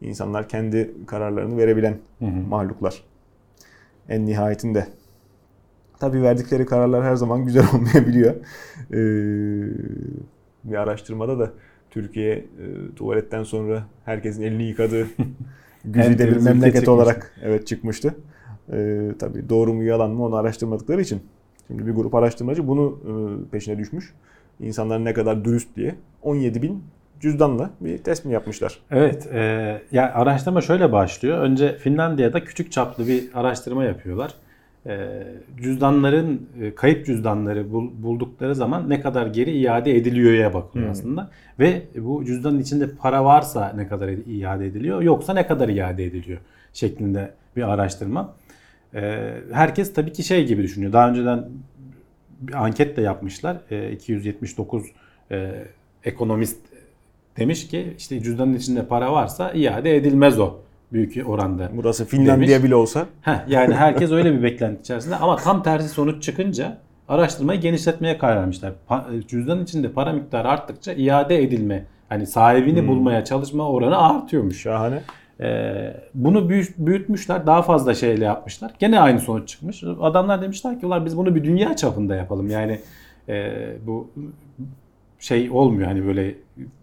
İnsanlar kendi kararlarını verebilen hı hı. mahluklar. En nihayetinde. Tabii verdikleri kararlar her zaman güzel olmayabiliyor. Ee, bir araştırmada da Türkiye e, tuvaletten sonra herkesin elini yıkadığı güzide bir memleket olarak evet çıkmıştı. Ee, tabii doğru mu yalan mı onu araştırmadıkları için. Şimdi bir grup araştırmacı bunu e, peşine düşmüş. İnsanlar ne kadar dürüst diye on yedi bin cüzdanla bir tespit yapmışlar. Evet, e, yani araştırma şöyle başlıyor. Önce Finlandiya'da küçük çaplı bir araştırma yapıyorlar. E, cüzdanların, e, kayıp cüzdanları bul, buldukları zaman ne kadar geri iade ediliyor'ya bakılıyor hmm. aslında. Ve bu cüzdanın içinde para varsa ne kadar iade ediliyor, yoksa ne kadar iade ediliyor şeklinde bir araştırma. E, herkes tabii ki şey gibi düşünüyor. Daha önceden bir anket de yapmışlar. E, iki yüz yetmiş dokuz e, ekonomist demiş ki işte cüzdanın içinde para varsa iade edilmez o büyük oranda. Burası Finlandiya demiş. Bile olsa. Heh, yani herkes öyle bir beklenti içerisinde ama tam tersi sonuç çıkınca araştırmayı genişletmeye karar vermişler. Pa- cüzdanın içinde para miktarı arttıkça iade edilme, hani sahibini hmm. bulmaya çalışma oranı artıyormuş. Şahane. Ee, bunu büyüt, büyütmüşler, daha fazla şeyle yapmışlar. Gene aynı sonuç çıkmış. Adamlar demişler ki ulan biz bunu bir dünya çapında yapalım. Yani e, bu şey olmuyor hani böyle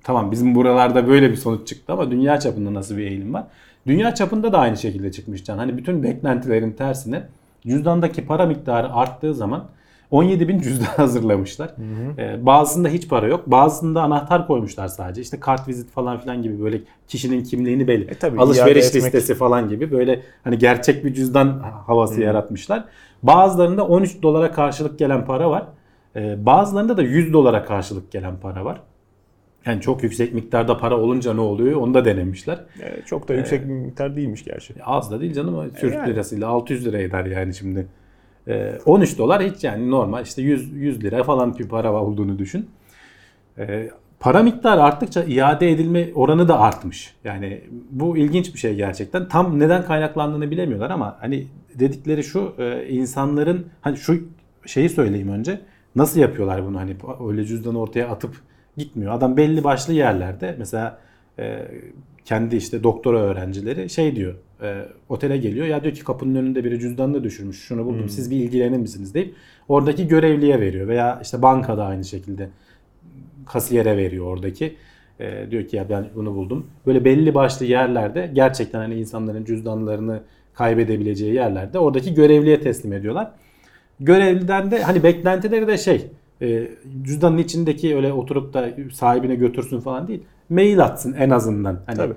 tamam bizim buralarda böyle bir sonuç çıktı ama dünya çapında nasıl bir eğilim var? Dünya çapında da aynı şekilde çıkmış Can. Hani bütün beklentilerin tersine cüzdandaki para miktarı arttığı zaman on yedi bin cüzdan hazırlamışlar. Hı hı. Ee, bazısında hiç para yok. Bazısında anahtar koymuşlar sadece. İşte kart vizit falan filan gibi böyle kişinin kimliğini belli. E tabii, alışveriş listesi falan gibi böyle hani gerçek bir cüzdan havası hı. yaratmışlar. Bazılarında on üç dolara karşılık gelen para var. Ee, bazılarında da yüz dolara karşılık gelen para var. Yani çok yüksek miktarda para olunca ne oluyor onu da denemişler. E, çok da yüksek ee, bir miktar değilmiş gerçi. Az da değil canım. Türk e yani. lirasıyla altı yüz lira eder yani şimdi. on üç dolar hiç yani normal işte yüz, yüz lira falan bir para olduğunu düşün. E, para miktarı arttıkça iade edilme oranı da artmış. Yani bu ilginç bir şey gerçekten. Tam neden kaynaklandığını bilemiyorlar ama hani dedikleri şu e, insanların hani şu şeyi söyleyeyim önce. Nasıl yapıyorlar bunu hani öyle cüzdanı ortaya atıp gitmiyor. Adam belli başlı yerlerde mesela e, kendi işte doktora öğrencileri şey diyor. E, otele geliyor. Ya diyor ki kapının önünde biri cüzdanını düşürmüş. Şunu buldum. Hmm. Siz bir ilgilenir misiniz deyip oradaki görevliye veriyor. Veya işte bankada aynı şekilde kasiyere veriyor oradaki. E, diyor ki ya ben bunu buldum. Böyle belli başlı yerlerde gerçekten hani insanların cüzdanlarını kaybedebileceği yerlerde oradaki görevliye teslim ediyorlar. Görevliden de hani beklentileri de şey e, cüzdanın içindeki öyle oturup da sahibine götürsün falan değil. Mail atsın en azından. Hani tabii.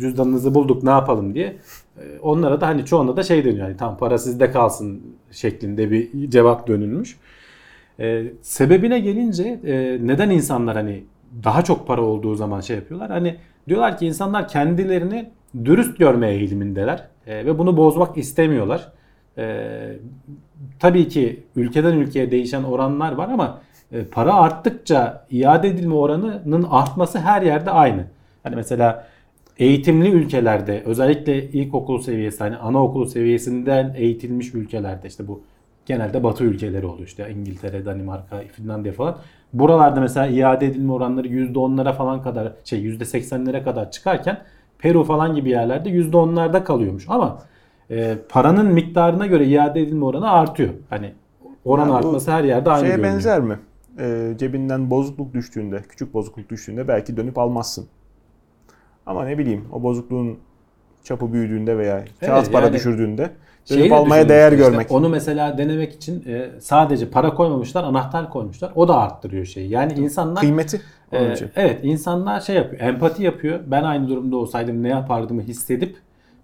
Cüzdanınızı bulduk ne yapalım diye. Onlara da hani çoğunda da şey dönüyor. Yani tam para sizde kalsın şeklinde bir cevap dönülmüş. E, sebebine gelince e, neden insanlar hani daha çok para olduğu zaman şey yapıyorlar. Hani diyorlar ki insanlar kendilerini dürüst görme eğilimindeler. E, ve bunu bozmak istemiyorlar. E, tabii ki ülkeden ülkeye değişen oranlar var ama e, para arttıkça iade edilme oranının artması her yerde aynı. Hani mesela eğitimli ülkelerde özellikle ilkokul seviyesi hani anaokulu seviyesinden eğitilmiş ülkelerde işte bu genelde Batı ülkeleri oluyor işte İngiltere, Danimarka, Finlandiya falan. Buralarda mesela iade edilme oranları yüzde onlara falan kadar şey yüzde seksenlere kadar çıkarken Peru falan gibi yerlerde yüzde onlarda kalıyormuş ama e, paranın miktarına göre iade edilme oranı artıyor. Hani oran yani artması her yerde aynı şeye görünüyor. Benzer mi? E, cebinden bozukluk düştüğünde, küçük bozukluk düştüğünde belki dönüp almazsın. Ama ne bileyim o bozukluğun çapı büyüdüğünde veya kağıt evet, para yani düşürdüğünde dönüp almaya değer işte, görmek. Onu mesela denemek için e, sadece para koymamışlar, anahtar koymuşlar. O da arttırıyor şeyi. Yani insanlar kıymeti. E, evet, insanlar şey yapıyor, empati yapıyor. Ben aynı durumda olsaydım ne yapardımı hissedip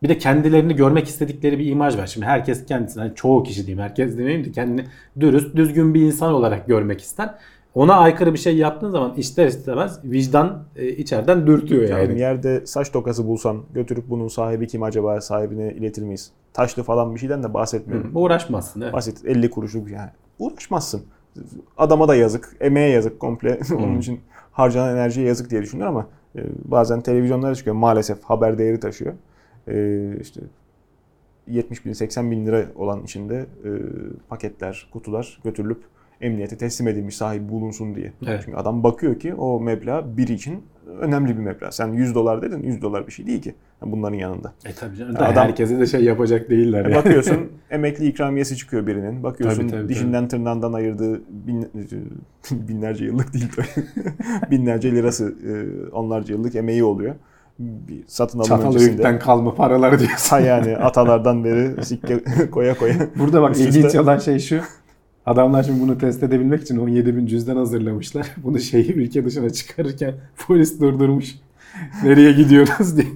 bir de kendilerini görmek istedikleri bir imaj var. Şimdi herkes kendisini, hani çoğu kişi diyeyim, herkes demeyeyim de kendini dürüst, düzgün bir insan olarak görmek ister. Ona aykırı bir şey yaptığın zaman ister istemez vicdan e, içeriden dürtüyor yani. yani. Yerde saç tokası bulsan götürüp bunun sahibi kim acaba, sahibine iletir miyiz? Taşlı falan bir şeyden de bahsetmiyorum. Hı, uğraşmazsın. Evet. Basit elli kuruşluk yani. Uğraşmazsın. Adama da yazık, emeğe yazık komple. Onun için harcanan enerjiye yazık diye düşünüyorum ama e, bazen televizyonlara çıkıyor maalesef, haber değeri taşıyor. E, işte yetmiş bin seksen bin lira olan içinde e, paketler, kutular götürülüp emniyete teslim edilmiş, sahibi bulunsun diye. Evet. Çünkü adam bakıyor ki o meblağ biri için önemli bir meblağ. Sen yüz dolar dedin, yüz dolar bir şey değil ki bunların yanında. E tabii canım. Yani adam, herkese de şey yapacak değiller. E, yani. Bakıyorsun emekli ikramiyesi çıkıyor birinin. Bakıyorsun tabii, tabii, dişinden tabii. tırnağından ayırdığı bin, binlerce yıllık değil binlerce lirası, onlarca yıllık emeği oluyor. Bir satın alım öncesinde. Çatalhöyük'ten kalma paralar diyorsun. Ha yani atalardan beri sikke koya koya. Burada bak ilginç olan şey şu. Adamlar şimdi bunu test edebilmek için on yedi bin cüzdan hazırlamışlar. Bunu şeyi ülke dışına çıkarırken polis durdurmuş. Nereye gidiyoruz diye.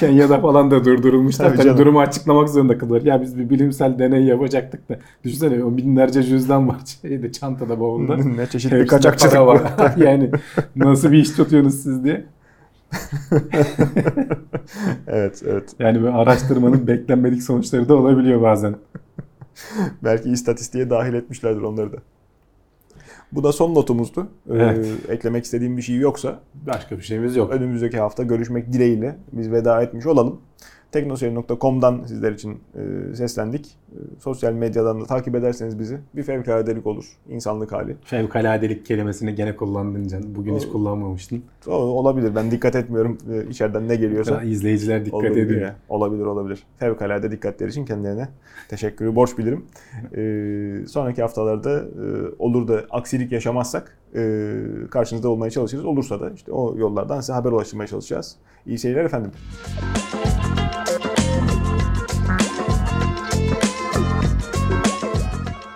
Kenya'da falan da durdurulmuşlar. Tabii durumu açıklamak zorunda kalır. Ya biz bir bilimsel deney yapacaktık da. Düşünsene o binlerce cüzdan var. Şeyde, çantada, bavulda. Ne çeşitli hepsinde kaçakçılık var. Yani nasıl bir iş tutuyorsunuz siz diye. Evet, evet. Yani böyle araştırmanın beklenmedik sonuçları da olabiliyor bazen. Belki istatistiğe dahil etmişlerdir onları da. Bu da son notumuzdu. Evet. Ee, eklemek istediğim bir şey yoksa. Başka bir şeyimiz yok. Önümüzdeki hafta görüşmek dileğiyle biz veda etmiş olalım. teknoseyir nokta com'dan sizler için e, seslendik. E, sosyal medyadan da takip ederseniz bizi bir fevkaladelik olur. İnsanlık hali. Fevkaladelik kelimesini gene kullandın Can. Bugün o, hiç kullanmamıştın. O, olabilir. Ben dikkat etmiyorum. E, içeriden ne geliyorsa. Ha, izleyiciler dikkat ediyor. Ya. Olabilir olabilir. Fevkalade dikkatleri için kendilerine teşekkürü borç bilirim. E, sonraki haftalarda e, olur da aksilik yaşamazsak e, karşınızda olmaya çalışırız. Olursa da işte o yollardan size haber ulaştırmaya çalışacağız. İyi seyirler efendim.